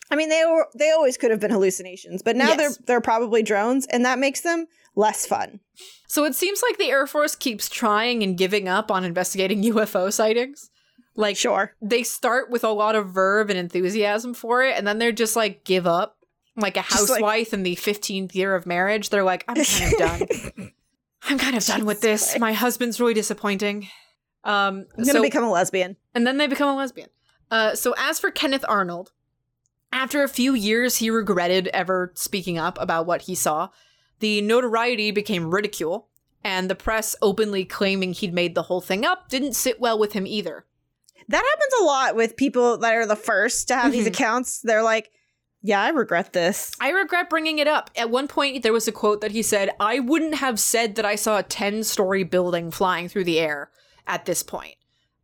I mean, they always could have been hallucinations, but now they're probably drones, and that makes them less fun. So it seems like the Air Force keeps trying and giving up on investigating UFO sightings. Like, sure, they start with a lot of verve and enthusiasm for it, and then they're just like, give up. Like a housewife in the 15th year of marriage, they're like, I'm kind of done. I'm kind of done with this. My husband's really disappointing. I'm gonna become a lesbian. And then they become a lesbian. So as for Kenneth Arnold, after a few years, he regretted ever speaking up about what he saw. The notoriety became ridicule, and the press openly claiming he'd made the whole thing up didn't sit well with him either. That happens a lot with people that are the first to have these accounts. They're like, yeah, I regret this. I regret bringing it up. At one point, there was a quote that he said, I wouldn't have said that I saw a 10-story building flying through the air at this point.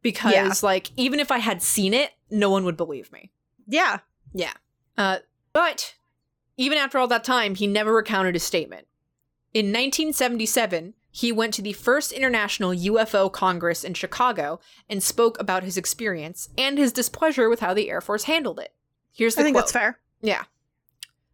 Because, like, even if I had seen it, no one would believe me. Yeah. Yeah. But even after all that time, he never recounted his statement. In 1977, he went to the first International UFO Congress in Chicago and spoke about his experience and his displeasure with how the Air Force handled it. Here's the quote. I think that's fair. Yeah.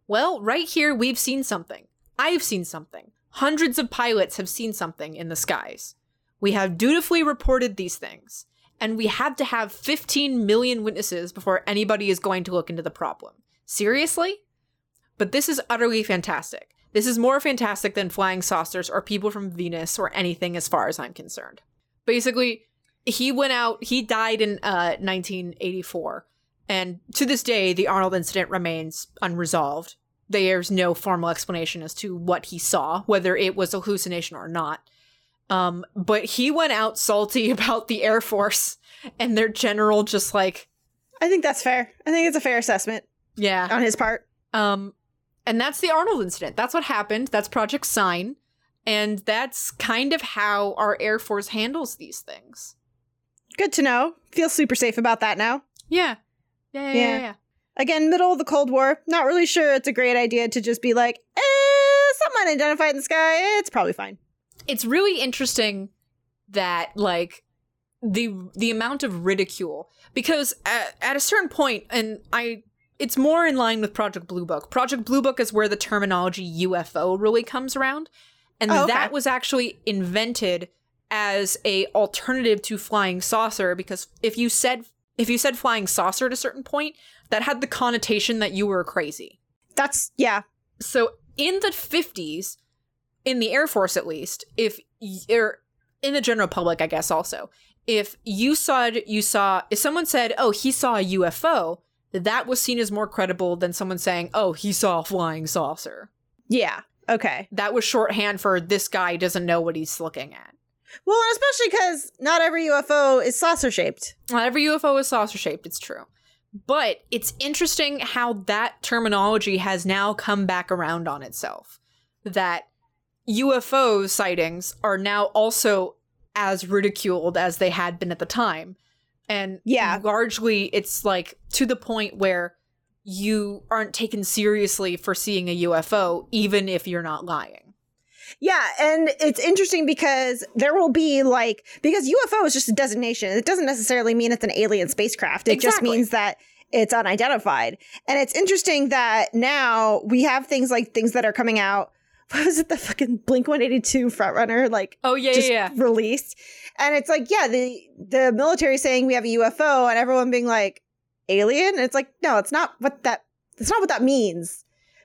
Well, right here, we've seen something. I've seen something. Hundreds of pilots have seen something in the skies. We have dutifully reported these things, and we had to have 15 million witnesses before anybody is going to look into the problem. Seriously? But this is utterly fantastic. This is more fantastic than flying saucers or people from Venus or anything as far as I'm concerned. Basically, he went out, he died in 1984. And to this day, the Arnold incident remains unresolved. There's no formal explanation as to what he saw, whether it was a hallucination or not. But he went out salty about the Air Force and their general just like... I think that's fair. I think it's a fair assessment. Yeah. On his part. And that's the Arnold incident. That's what happened. That's Project Sign. And that's kind of how our Air Force handles these things. Good to know. Feel super safe about that now. Yeah. Yeah. Again, middle of the Cold War. Not really sure it's a great idea to just be like, something unidentified in the sky. It's probably fine. It's really interesting that, like, the amount of ridicule. Because at a certain point, and it's more in line with Project Blue Book. Project Blue Book is where the terminology UFO really comes around. And that was actually invented as a alternative to flying saucer, because if you said flying saucer at a certain point, that had the connotation that you were crazy. So in the 50s, in the Air Force at least, if you're in the general public, I guess also, if someone said, oh, he saw a UFO, that was seen as more credible than someone saying, oh, he saw a flying saucer. Yeah. Okay. That was shorthand for this guy doesn't know what he's looking at. Well, and especially because not every UFO is saucer-shaped. Not every UFO is saucer-shaped, it's true. But it's interesting how that terminology has now come back around on itself. That UFO sightings are now also as ridiculed as they had been at the time. And largely it's like to the point where you aren't taken seriously for seeing a UFO, even if you're not lying. Yeah, and it's interesting because there will be because UFO is just a designation. It doesn't necessarily mean it's an alien spacecraft. It just means that it's unidentified. And it's interesting that now we have things that are coming out. What was it? The fucking Blink 182 Frontrunner, released. And it's like, yeah, the military saying we have a UFO and everyone being like, alien? And it's like, no, it's not what that means.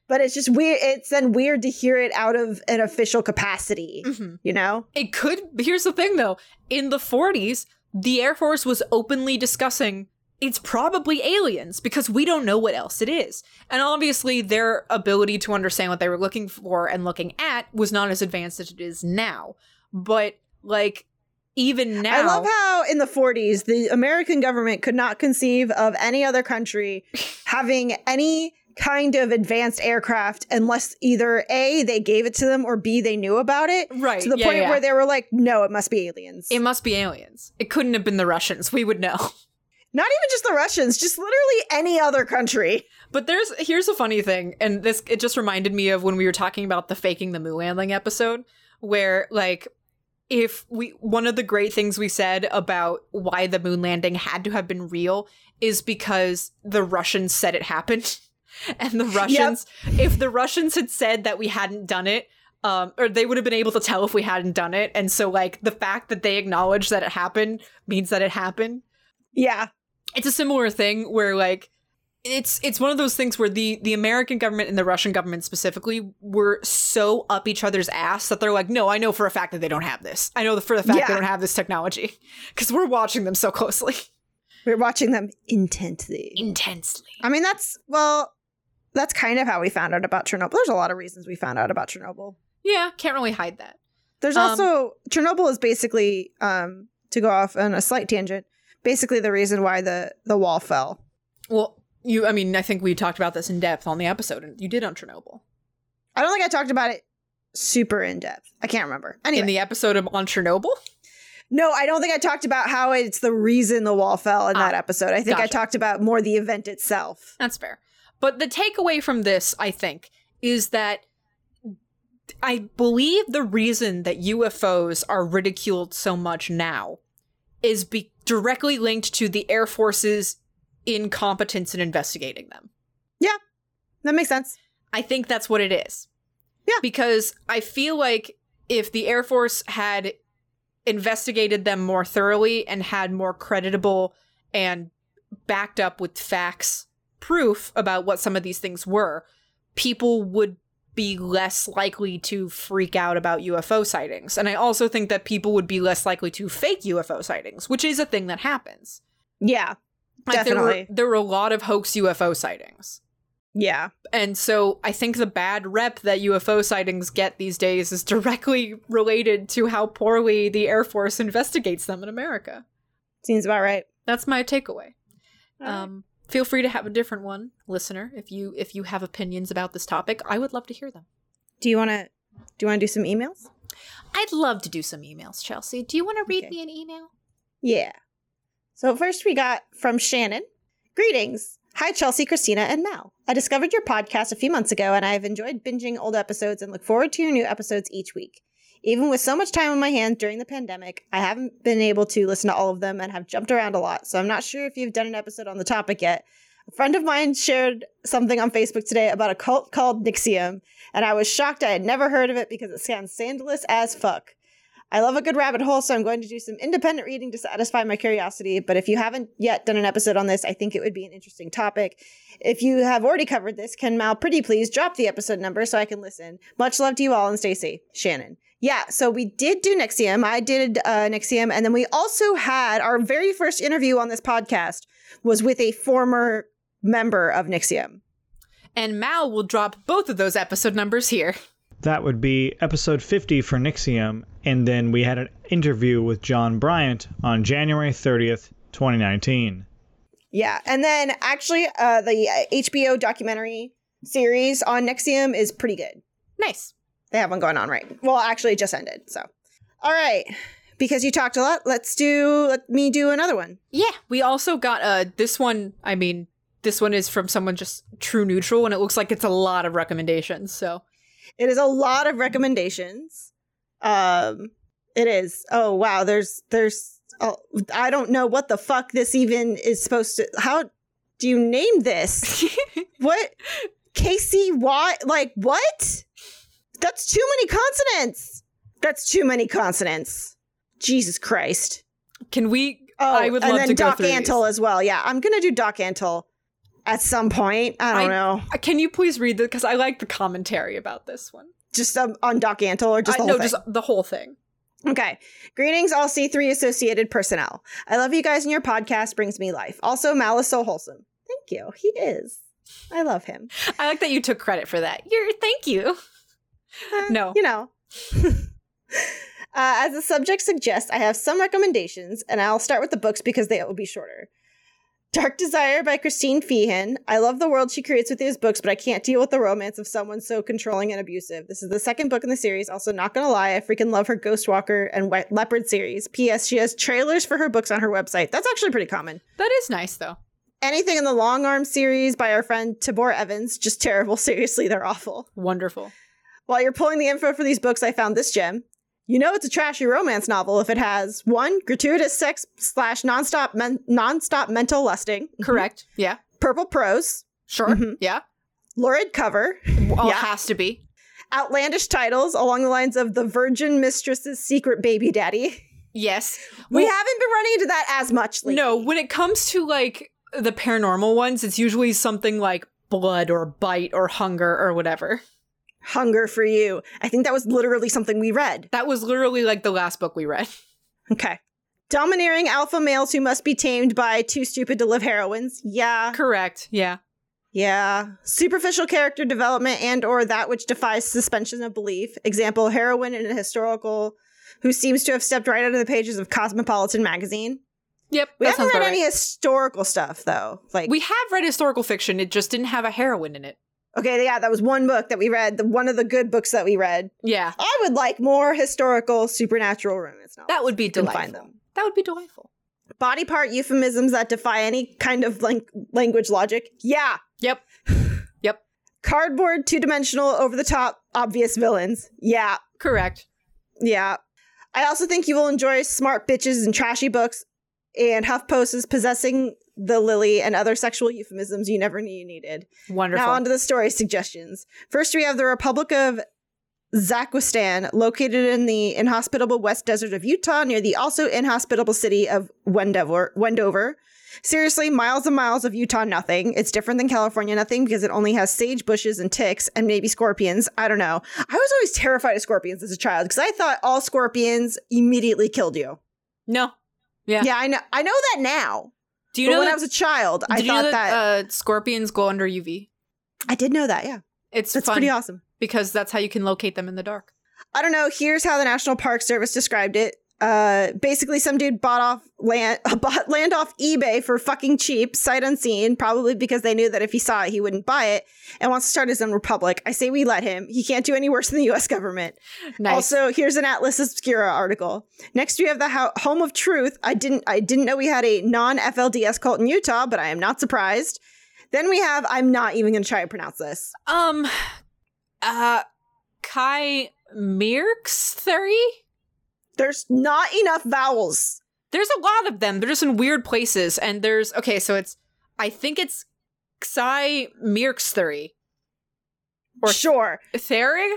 But it's just weird. It's then weird to hear it out of an official capacity, you know? It could. Here's the thing, though. In the 40s, the Air Force was openly discussing it's probably aliens because we don't know what else it is. And obviously their ability to understand what they were looking for and looking at was not as advanced as it is now. But like even now. I love how in the 40s, the American government could not conceive of any other country having any kind of advanced aircraft unless either A, they gave it to them, or B, they knew about it. Right. To the point where they were like, no, it must be aliens. It must be aliens. It couldn't have been the Russians. We would know. Not even just the Russians, just literally any other country. But here's a funny thing. And it just reminded me of when we were talking about the faking the moon landing episode, where like one of the great things we said about why the moon landing had to have been real is because the Russians said it happened. And the Russians, if the Russians had said that we hadn't done it, or they would have been able to tell if we hadn't done it. And so, like, the fact that they acknowledge that it happened means that it happened. Yeah. It's a similar thing where, like, it's one of those things where the American government and the Russian government specifically were so up each other's ass that they're like, no, I know for a fact that they don't have this. I know for a fact they don't have this technology because we're watching them so closely. We're watching them intensely. I mean, that's kind of how we found out about Chernobyl. There's a lot of reasons we found out about Chernobyl. Yeah, can't really hide that. There's also Chernobyl is basically, to go off on a slight tangent, basically the reason why the wall fell. Well, I think we talked about this in depth on the episode, and you did on Chernobyl. I don't think I talked about it super in depth. I can't remember. Anyway. In the episode on Chernobyl? No, I don't think I talked about how it's the reason the wall fell in that episode. I think gotcha. I talked about more the event itself. That's fair. But the takeaway from this, I think, is that I believe the reason that UFOs are ridiculed so much now is directly linked to the Air Force's incompetence in investigating them. Yeah, that makes sense. I think that's what it is. Yeah. Because I feel like if the Air Force had investigated them more thoroughly and had more creditable and backed up with facts proof about what some of these things were, people would be less likely to freak out about UFO sightings. And I also think that people would be less likely to fake UFO sightings, which is a thing that happens. Yeah, definitely. Like there were a lot of hoax UFO sightings. Yeah. And so I think the bad rep that UFO sightings get these days is directly related to how poorly the Air Force investigates them in America. Seems about right. That's my takeaway. Feel free to have a different one, listener, if you have opinions about this topic. I would love to hear them. Do you want to do some emails? I'd love to do some emails, Chelsea. Do you want to read me an email? Yeah. So first we got from Shannon. Greetings. Hi, Chelsea, Christina, and Mal. I discovered your podcast a few months ago, and I have enjoyed binging old episodes and look forward to your new episodes each week. Even with so much time on my hands during the pandemic, I haven't been able to listen to all of them and have jumped around a lot, so I'm not sure if you've done an episode on the topic yet. A friend of mine shared something on Facebook today about a cult called NXIVM, and I was shocked I had never heard of it because it sounds scandalous as fuck. I love a good rabbit hole, so I'm going to do some independent reading to satisfy my curiosity. But if you haven't yet done an episode on this, I think it would be an interesting topic. If you have already covered this, can Mal pretty please drop the episode number so I can listen? Much love to you all and stay safe. Shannon. Yeah, so we did do NXIVM. I did NXIVM. And then we also had our very first interview on this podcast was with a former member of NXIVM. And Mal will drop both of those episode numbers here. That would be episode 50 for NXIVM, and then we had an interview with John Bryant on January 30th, 2019. Yeah, and then actually the HBO documentary series on NXIVM is pretty good. Nice. They have one going on, right? Well, actually, it just ended, so. All right, because you talked a lot, let me do another one. Yeah, we also got this one is from someone just true neutral, and it looks like it's a lot of recommendations, so. It is a lot of recommendations. It is. Oh, wow. There's. Oh, I don't know what the fuck this even is supposed to. How do you name this? What? Casey Watt? Like, what? That's too many consonants. Jesus Christ. Can we? Oh, I would love to go through these. And then Doc Antle as well. Yeah, I'm going to do Doc Antle. At some point. I don't know. Can you please read this? Because I like the commentary about this one. Just on Doc Antle or just the whole thing? No, just the whole thing. Okay. Greetings, all C3 associated personnel. I love you guys and your podcast brings me life. Also, Mal is so wholesome. Thank you. He is. I love him. I like that you took credit for that. Thank you. No. You know. As the subject suggests, I have some recommendations, and I'll start with the books because they will be shorter. Dark Desire by Christine Feehan. I love the world she creates with these books, but I can't deal with the romance of someone so controlling and abusive. This is the second book in the series. Also, not gonna lie, I freaking love her Ghost Walker and Wet Leopard series. P.S. She has trailers for her books on her website. That's actually pretty common. That is nice, though. Anything in the Long Arm series by our friend Tabor Evans. Just terrible. Seriously, they're awful. Wonderful. While you're pulling the info for these books, I found this gem. You know it's a trashy romance novel if it has, one, gratuitous sex / nonstop mental lusting. Correct. Yeah. Purple prose. Sure. Mm-hmm. Yeah. Lurid cover. Well, yeah. It has to be. Outlandish titles along the lines of The Virgin Mistress's Secret Baby Daddy. Yes. We haven't been running into that as much lately. No, when it comes to, like, the paranormal ones, it's usually something like blood or bite or hunger or whatever. Hunger for You. I think that was literally something we read. That was literally like the last book we read. Okay. Domineering alpha males who must be tamed by too stupid to live heroines. Yeah. Correct. Yeah. Yeah. Superficial character development and or that which defies suspension of belief. Example, heroine in a historical who seems to have stepped right out of the pages of Cosmopolitan magazine. Yep. We haven't read any historical stuff, though. Like, we have read historical fiction. It just didn't have a heroine in it. Okay, yeah, that was one book that we read, one of the good books that we read. Yeah. I would like more historical supernatural romance novels. That would be delightful. Find them. That would be delightful. Body part euphemisms that defy any kind of language logic. Yeah. Yep. Yep. Cardboard, two-dimensional, over-the-top, obvious villains. Yeah. Correct. Yeah. I also think you will enjoy smart bitches and trashy books and HuffPost's possessing the lily and other sexual euphemisms you never knew you needed. Wonderful. Now on to the story suggestions. First, we have the Republic of Zakwistan, located in the inhospitable West Desert of Utah near the also inhospitable city of Wendover. Seriously, miles and miles of Utah nothing. It's different than California nothing because it only has sage bushes and ticks and maybe scorpions. I don't know. I was always terrified of scorpions as a child because I thought all scorpions immediately killed you. No. Yeah. Yeah, I know that now. Do you know when I was a child, I thought that scorpions go under UV? I did know that, yeah. That's fun. Pretty awesome. Because that's how you can locate them in the dark. I don't know. Here's how the National Park Service described it. Basically, some dude bought land off eBay for fucking cheap, sight unseen, probably because they knew that if he saw it, he wouldn't buy it, and wants to start his own republic. I say we let him. He can't do any worse than the U.S. government. Nice. Also, here's an Atlas Obscura article. Next, we have the Home of Truth. I didn't know we had a non-FLDS cult in Utah, but I am not surprised. Then we have, I'm not even going to try to pronounce this. Kai Mirks theory? There's not enough vowels. There's a lot of them. They're just in weird places. And there's... Okay, so it's... I think it's Xai Mirkstheri. Sure. Theri?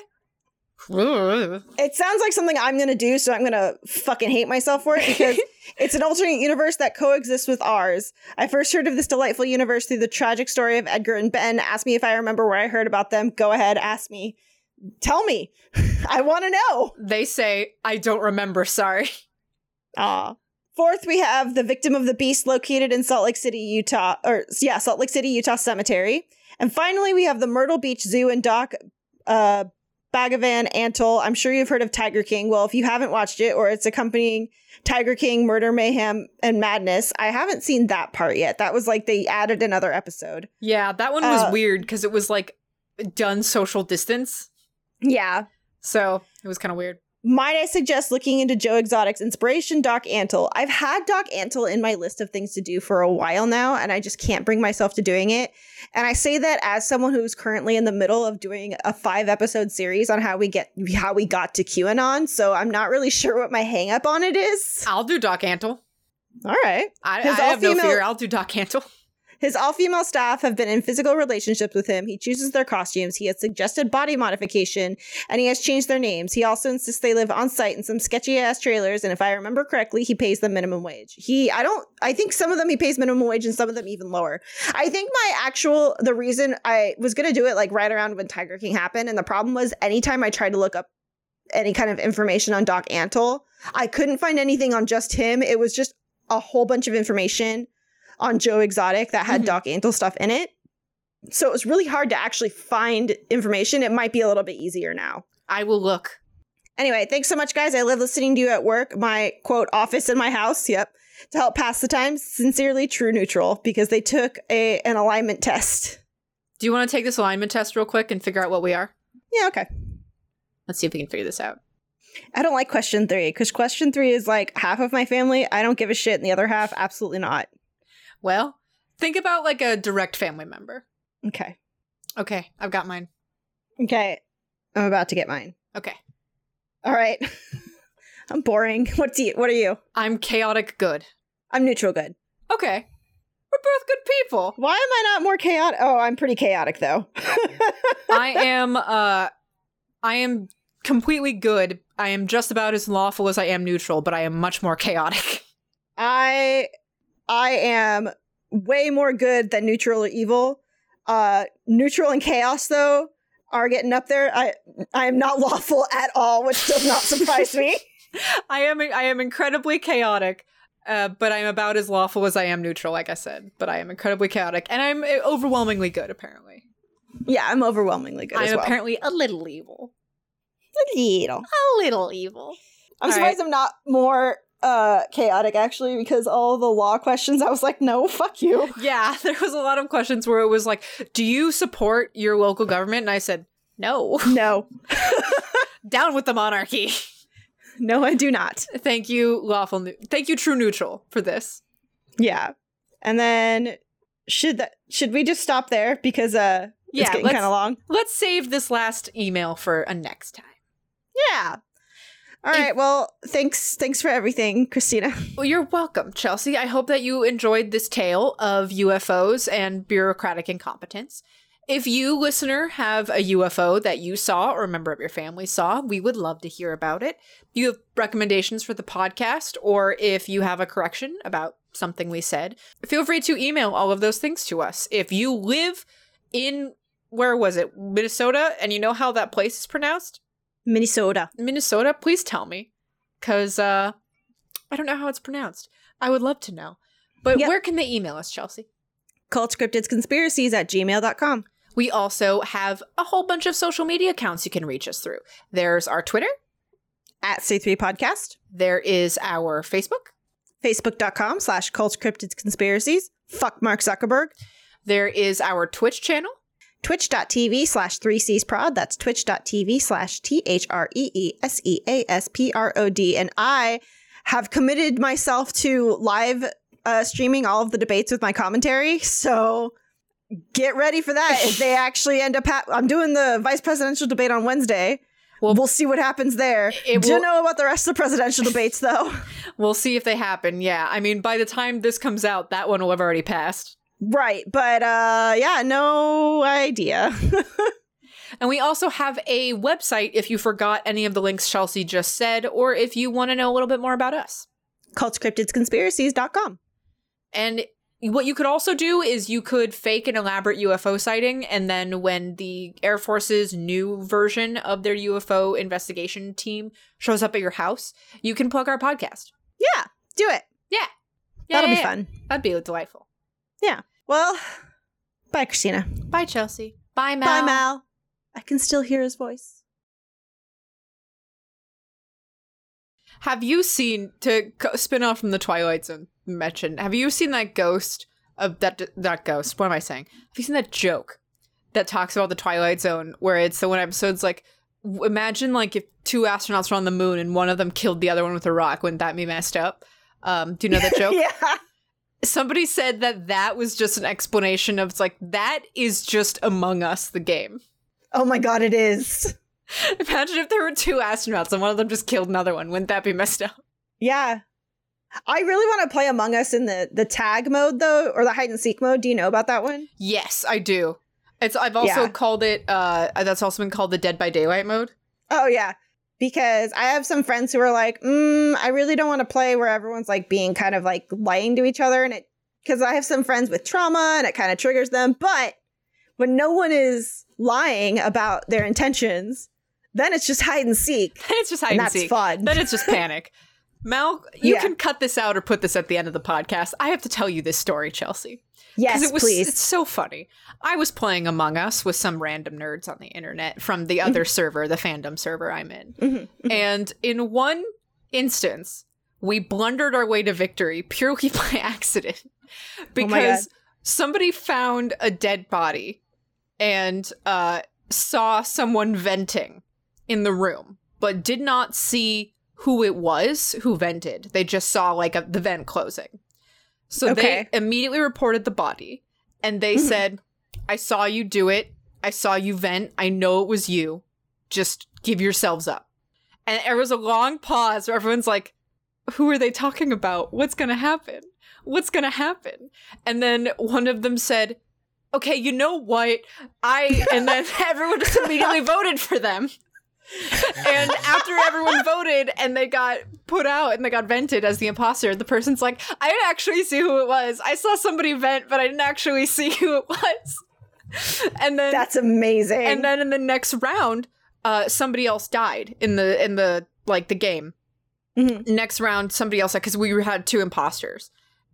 It sounds like something I'm going to do, so I'm going to fucking hate myself for it because it's an alternate universe that coexists with ours. I first heard of this delightful universe through the tragic story of Edgar and Ben. Ask me if I remember where I heard about them. Go ahead, ask me. Tell me. I want to know. They say, I don't remember, sorry. Aw. Fourth, we have the Victim of the Beast located in Salt Lake City, Utah Cemetery. And finally, we have the Myrtle Beach Zoo and Doc Bagavan Antle. I'm sure you've heard of Tiger King. Well, if you haven't watched it or it's accompanying Tiger King, Murder, Mayhem, and Madness, I haven't seen that part yet. That was like they added another episode. Yeah, that one was weird because it was like done social distance. Yeah. So it was kind of weird. Might I suggest looking into Joe Exotic's inspiration, Doc Antle? I've had Doc Antle in my list of things to do for a while now, and I just can't bring myself to doing it. And I say that as someone who's currently in the middle of doing a 5-episode series on how we got to QAnon. So I'm not really sure what my hang up on it is. I'll do Doc Antle. All right. I have no fear. I'll do Doc Antle. His all-female staff have been in physical relationships with him. He chooses their costumes. He has suggested body modification, and he has changed their names. He also insists they live on site in some sketchy-ass trailers, and if I remember correctly, he pays them minimum wage. I think some of them he pays minimum wage and some of them even lower. I think the reason I was going to do it like right around when Tiger King happened, and the problem was anytime I tried to look up any kind of information on Doc Antle, I couldn't find anything on just him. It was just a whole bunch of information on Joe Exotic that had Doc Antle stuff in it. So it was really hard to actually find information. It might be a little bit easier now. I will look. Anyway, thanks so much, guys. I love listening to you at work, my, quote, office in my house. Yep. To help pass the time, sincerely, True Neutral, because they took an alignment test. Do you want to take this alignment test real quick and figure out what we are? Yeah, okay. Let's see if we can figure this out. I don't like question 3, because question 3 is like half of my family, I don't give a shit, and the other half, absolutely not. Well, think about like a direct family member. Okay. Okay, I've got mine. Okay, I'm about to get mine. Okay. All right. I'm boring. What are you? I'm chaotic good. I'm neutral good. Okay. We're both good people. Why am I not more chaotic? Oh, I'm pretty chaotic though. I am completely good. I am just about as lawful as I am neutral, but I am much more chaotic. I am way more good than neutral or evil. Neutral and chaos, though, are getting up there. I am not lawful at all, which does not surprise me. I am incredibly chaotic. But I'm about as lawful as I am neutral, like I said. But I am incredibly chaotic. And I'm overwhelmingly good, apparently. Yeah, I'm overwhelmingly good as well. I'm apparently a little evil. A little evil. I'm surprised I'm not more chaotic, actually, because all the law questions, I was like, no, fuck you. Yeah, there was a lot of questions where it was like, do you support your local government? And I said, no. No. Down with the monarchy. No, I do not. Thank you, thank you, true neutral, for this. Yeah. And then should we just stop there? Because it's getting kind of long. Let's save this last email for a next time. Yeah. All right. Well, thanks for everything, Christina. Well, you're welcome, Chelsea. I hope that you enjoyed this tale of UFOs and bureaucratic incompetence. If you, listener, have a UFO that you saw or a member of your family saw, we would love to hear about it. You have recommendations for the podcast, or if you have a correction about something we said, feel free to email all of those things to us. If you live in, Minnesota, and you know how that place is pronounced? Minnesota, please tell me, because I don't know how it's pronounced. I would love to know. But Where can they email us, Chelsea? cultscriptidsconspiracies@gmail.com. We also have a whole bunch of social media accounts you can reach us through. There's our Twitter. @C3Podcast. There is our Facebook. Facebook.com/cultscryptidsconspiracies. Fuck Mark Zuckerberg. There is our Twitch channel. Twitch.tv/3CSProd. That's twitch.tv/THREESEASPROD. And I have committed myself to live streaming all of the debates with my commentary. So get ready for that. If they actually end up, I'm doing the vice presidential debate on Wednesday. Well, we'll see what happens there. Do know about the rest of the presidential debates, though. We'll see if they happen. Yeah. I mean, by the time this comes out, that one will have already passed. Right. But no idea. And we also have a website if you forgot any of the links Chelsea just said, or if you want to know a little bit more about us. cultscryptidsconspiracies.com. And what you could also do is you could fake an elaborate UFO sighting, and then when the Air Force's new version of their UFO investigation team shows up at your house, you can plug our podcast. Yeah, do it. Yeah. That'll be fun. That'd be delightful. Yeah. Well, bye, Christina. Bye, Chelsea. Bye, Mal. I can still hear his voice. Have you seen, to spin off from the Twilight Zone mention, have you seen that ghost of that ghost? What am I saying? Have you seen that joke that talks about the Twilight Zone, where it's the one episode's like, imagine like if two astronauts were on the moon and one of them killed the other one with a rock, wouldn't that be messed up? Do you know that joke? Yeah. Somebody said that was just an explanation of, it's like, that is just Among Us, the game. Oh my God, it is. Imagine if there were two astronauts and one of them just killed another one. Wouldn't that be messed up? Yeah. I really want to play Among Us in the tag mode, though, or the hide and seek mode. Do you know about that one? Yes, I do. I've also called it, that's also been called the Dead by Daylight mode. Oh, yeah. Because I have some friends who are like, I really don't want to play where everyone's like being kind of like lying to each other. And because I have some friends with trauma and it kind of triggers them. But when no one is lying about their intentions, then it's just hide and seek. That's fun. Then it's just panic. Mal, you can cut this out or put this at the end of the podcast. I have to tell you this story, Chelsea. Yes, please. It's so funny. I was playing Among Us with some random nerds on the internet from the other server, the fandom server I'm in. And in one instance, we blundered our way to victory purely by accident, because somebody found a dead body and saw someone venting in the room, but did not see who it was who vented. They just saw like the vent closing. So they immediately reported the body, and they said, I saw you do it. I saw you vent. I know it was you. Just give yourselves up. And there was a long pause where everyone's like, who are they talking about? What's going to happen? What's going to happen? And then one of them said, okay, you know what? And then everyone just immediately voted for them. And after everyone voted and they got put out and they got vented as the imposter, the person's like, I didn't actually see who it was. I saw somebody vent, but I didn't actually see who it was. And then that's amazing. And then in the next round, somebody else died in the game. Mm-hmm. Next round, somebody else, because we had two imposters,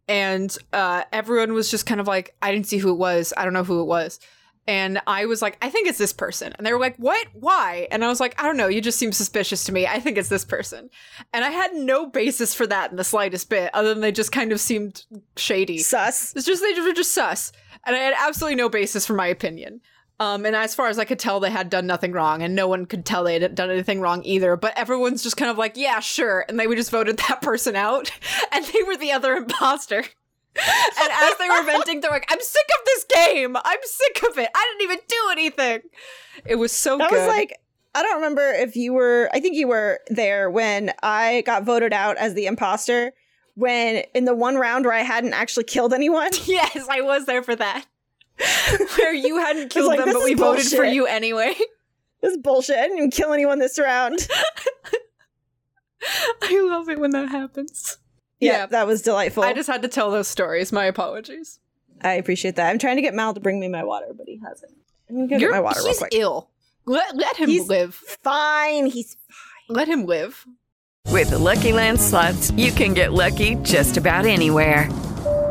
and everyone was just kind of like, I didn't see who it was. I don't know who it was. And I was like, I think it's this person. And they were like, what? Why? And I was like, I don't know. You just seem suspicious to me. I think it's this person. And I had no basis for that in the slightest bit, other than they just kind of seemed shady. Sus. It's just, they were just sus. And I had absolutely no basis for my opinion. And as far as I could tell, they had done nothing wrong, and no one could tell they had done anything wrong either. But everyone's just kind of like, yeah, sure. And we just voted that person out, and they were the other imposter. And as they were venting, they're like, I'm sick of this game. I'm sick of it. I didn't even do anything. It was so good. I was like, I don't remember if you were, I think you were there when I got voted out as the imposter, when in the one round where I hadn't actually killed anyone. Yes, I was there for that. Where you hadn't killed them, but we voted for you anyway. This is bullshit. I didn't even kill anyone this round. I love it when that happens. Yeah, that was delightful. I just had to tell those stories. My apologies. I appreciate that. I'm trying to get Mal to bring me my water, but he hasn't. I'm going to get my water real quick. He's ill. Let him live. Fine. He's fine. Let him live. With the Lucky Land Slots, you can get lucky just about anywhere.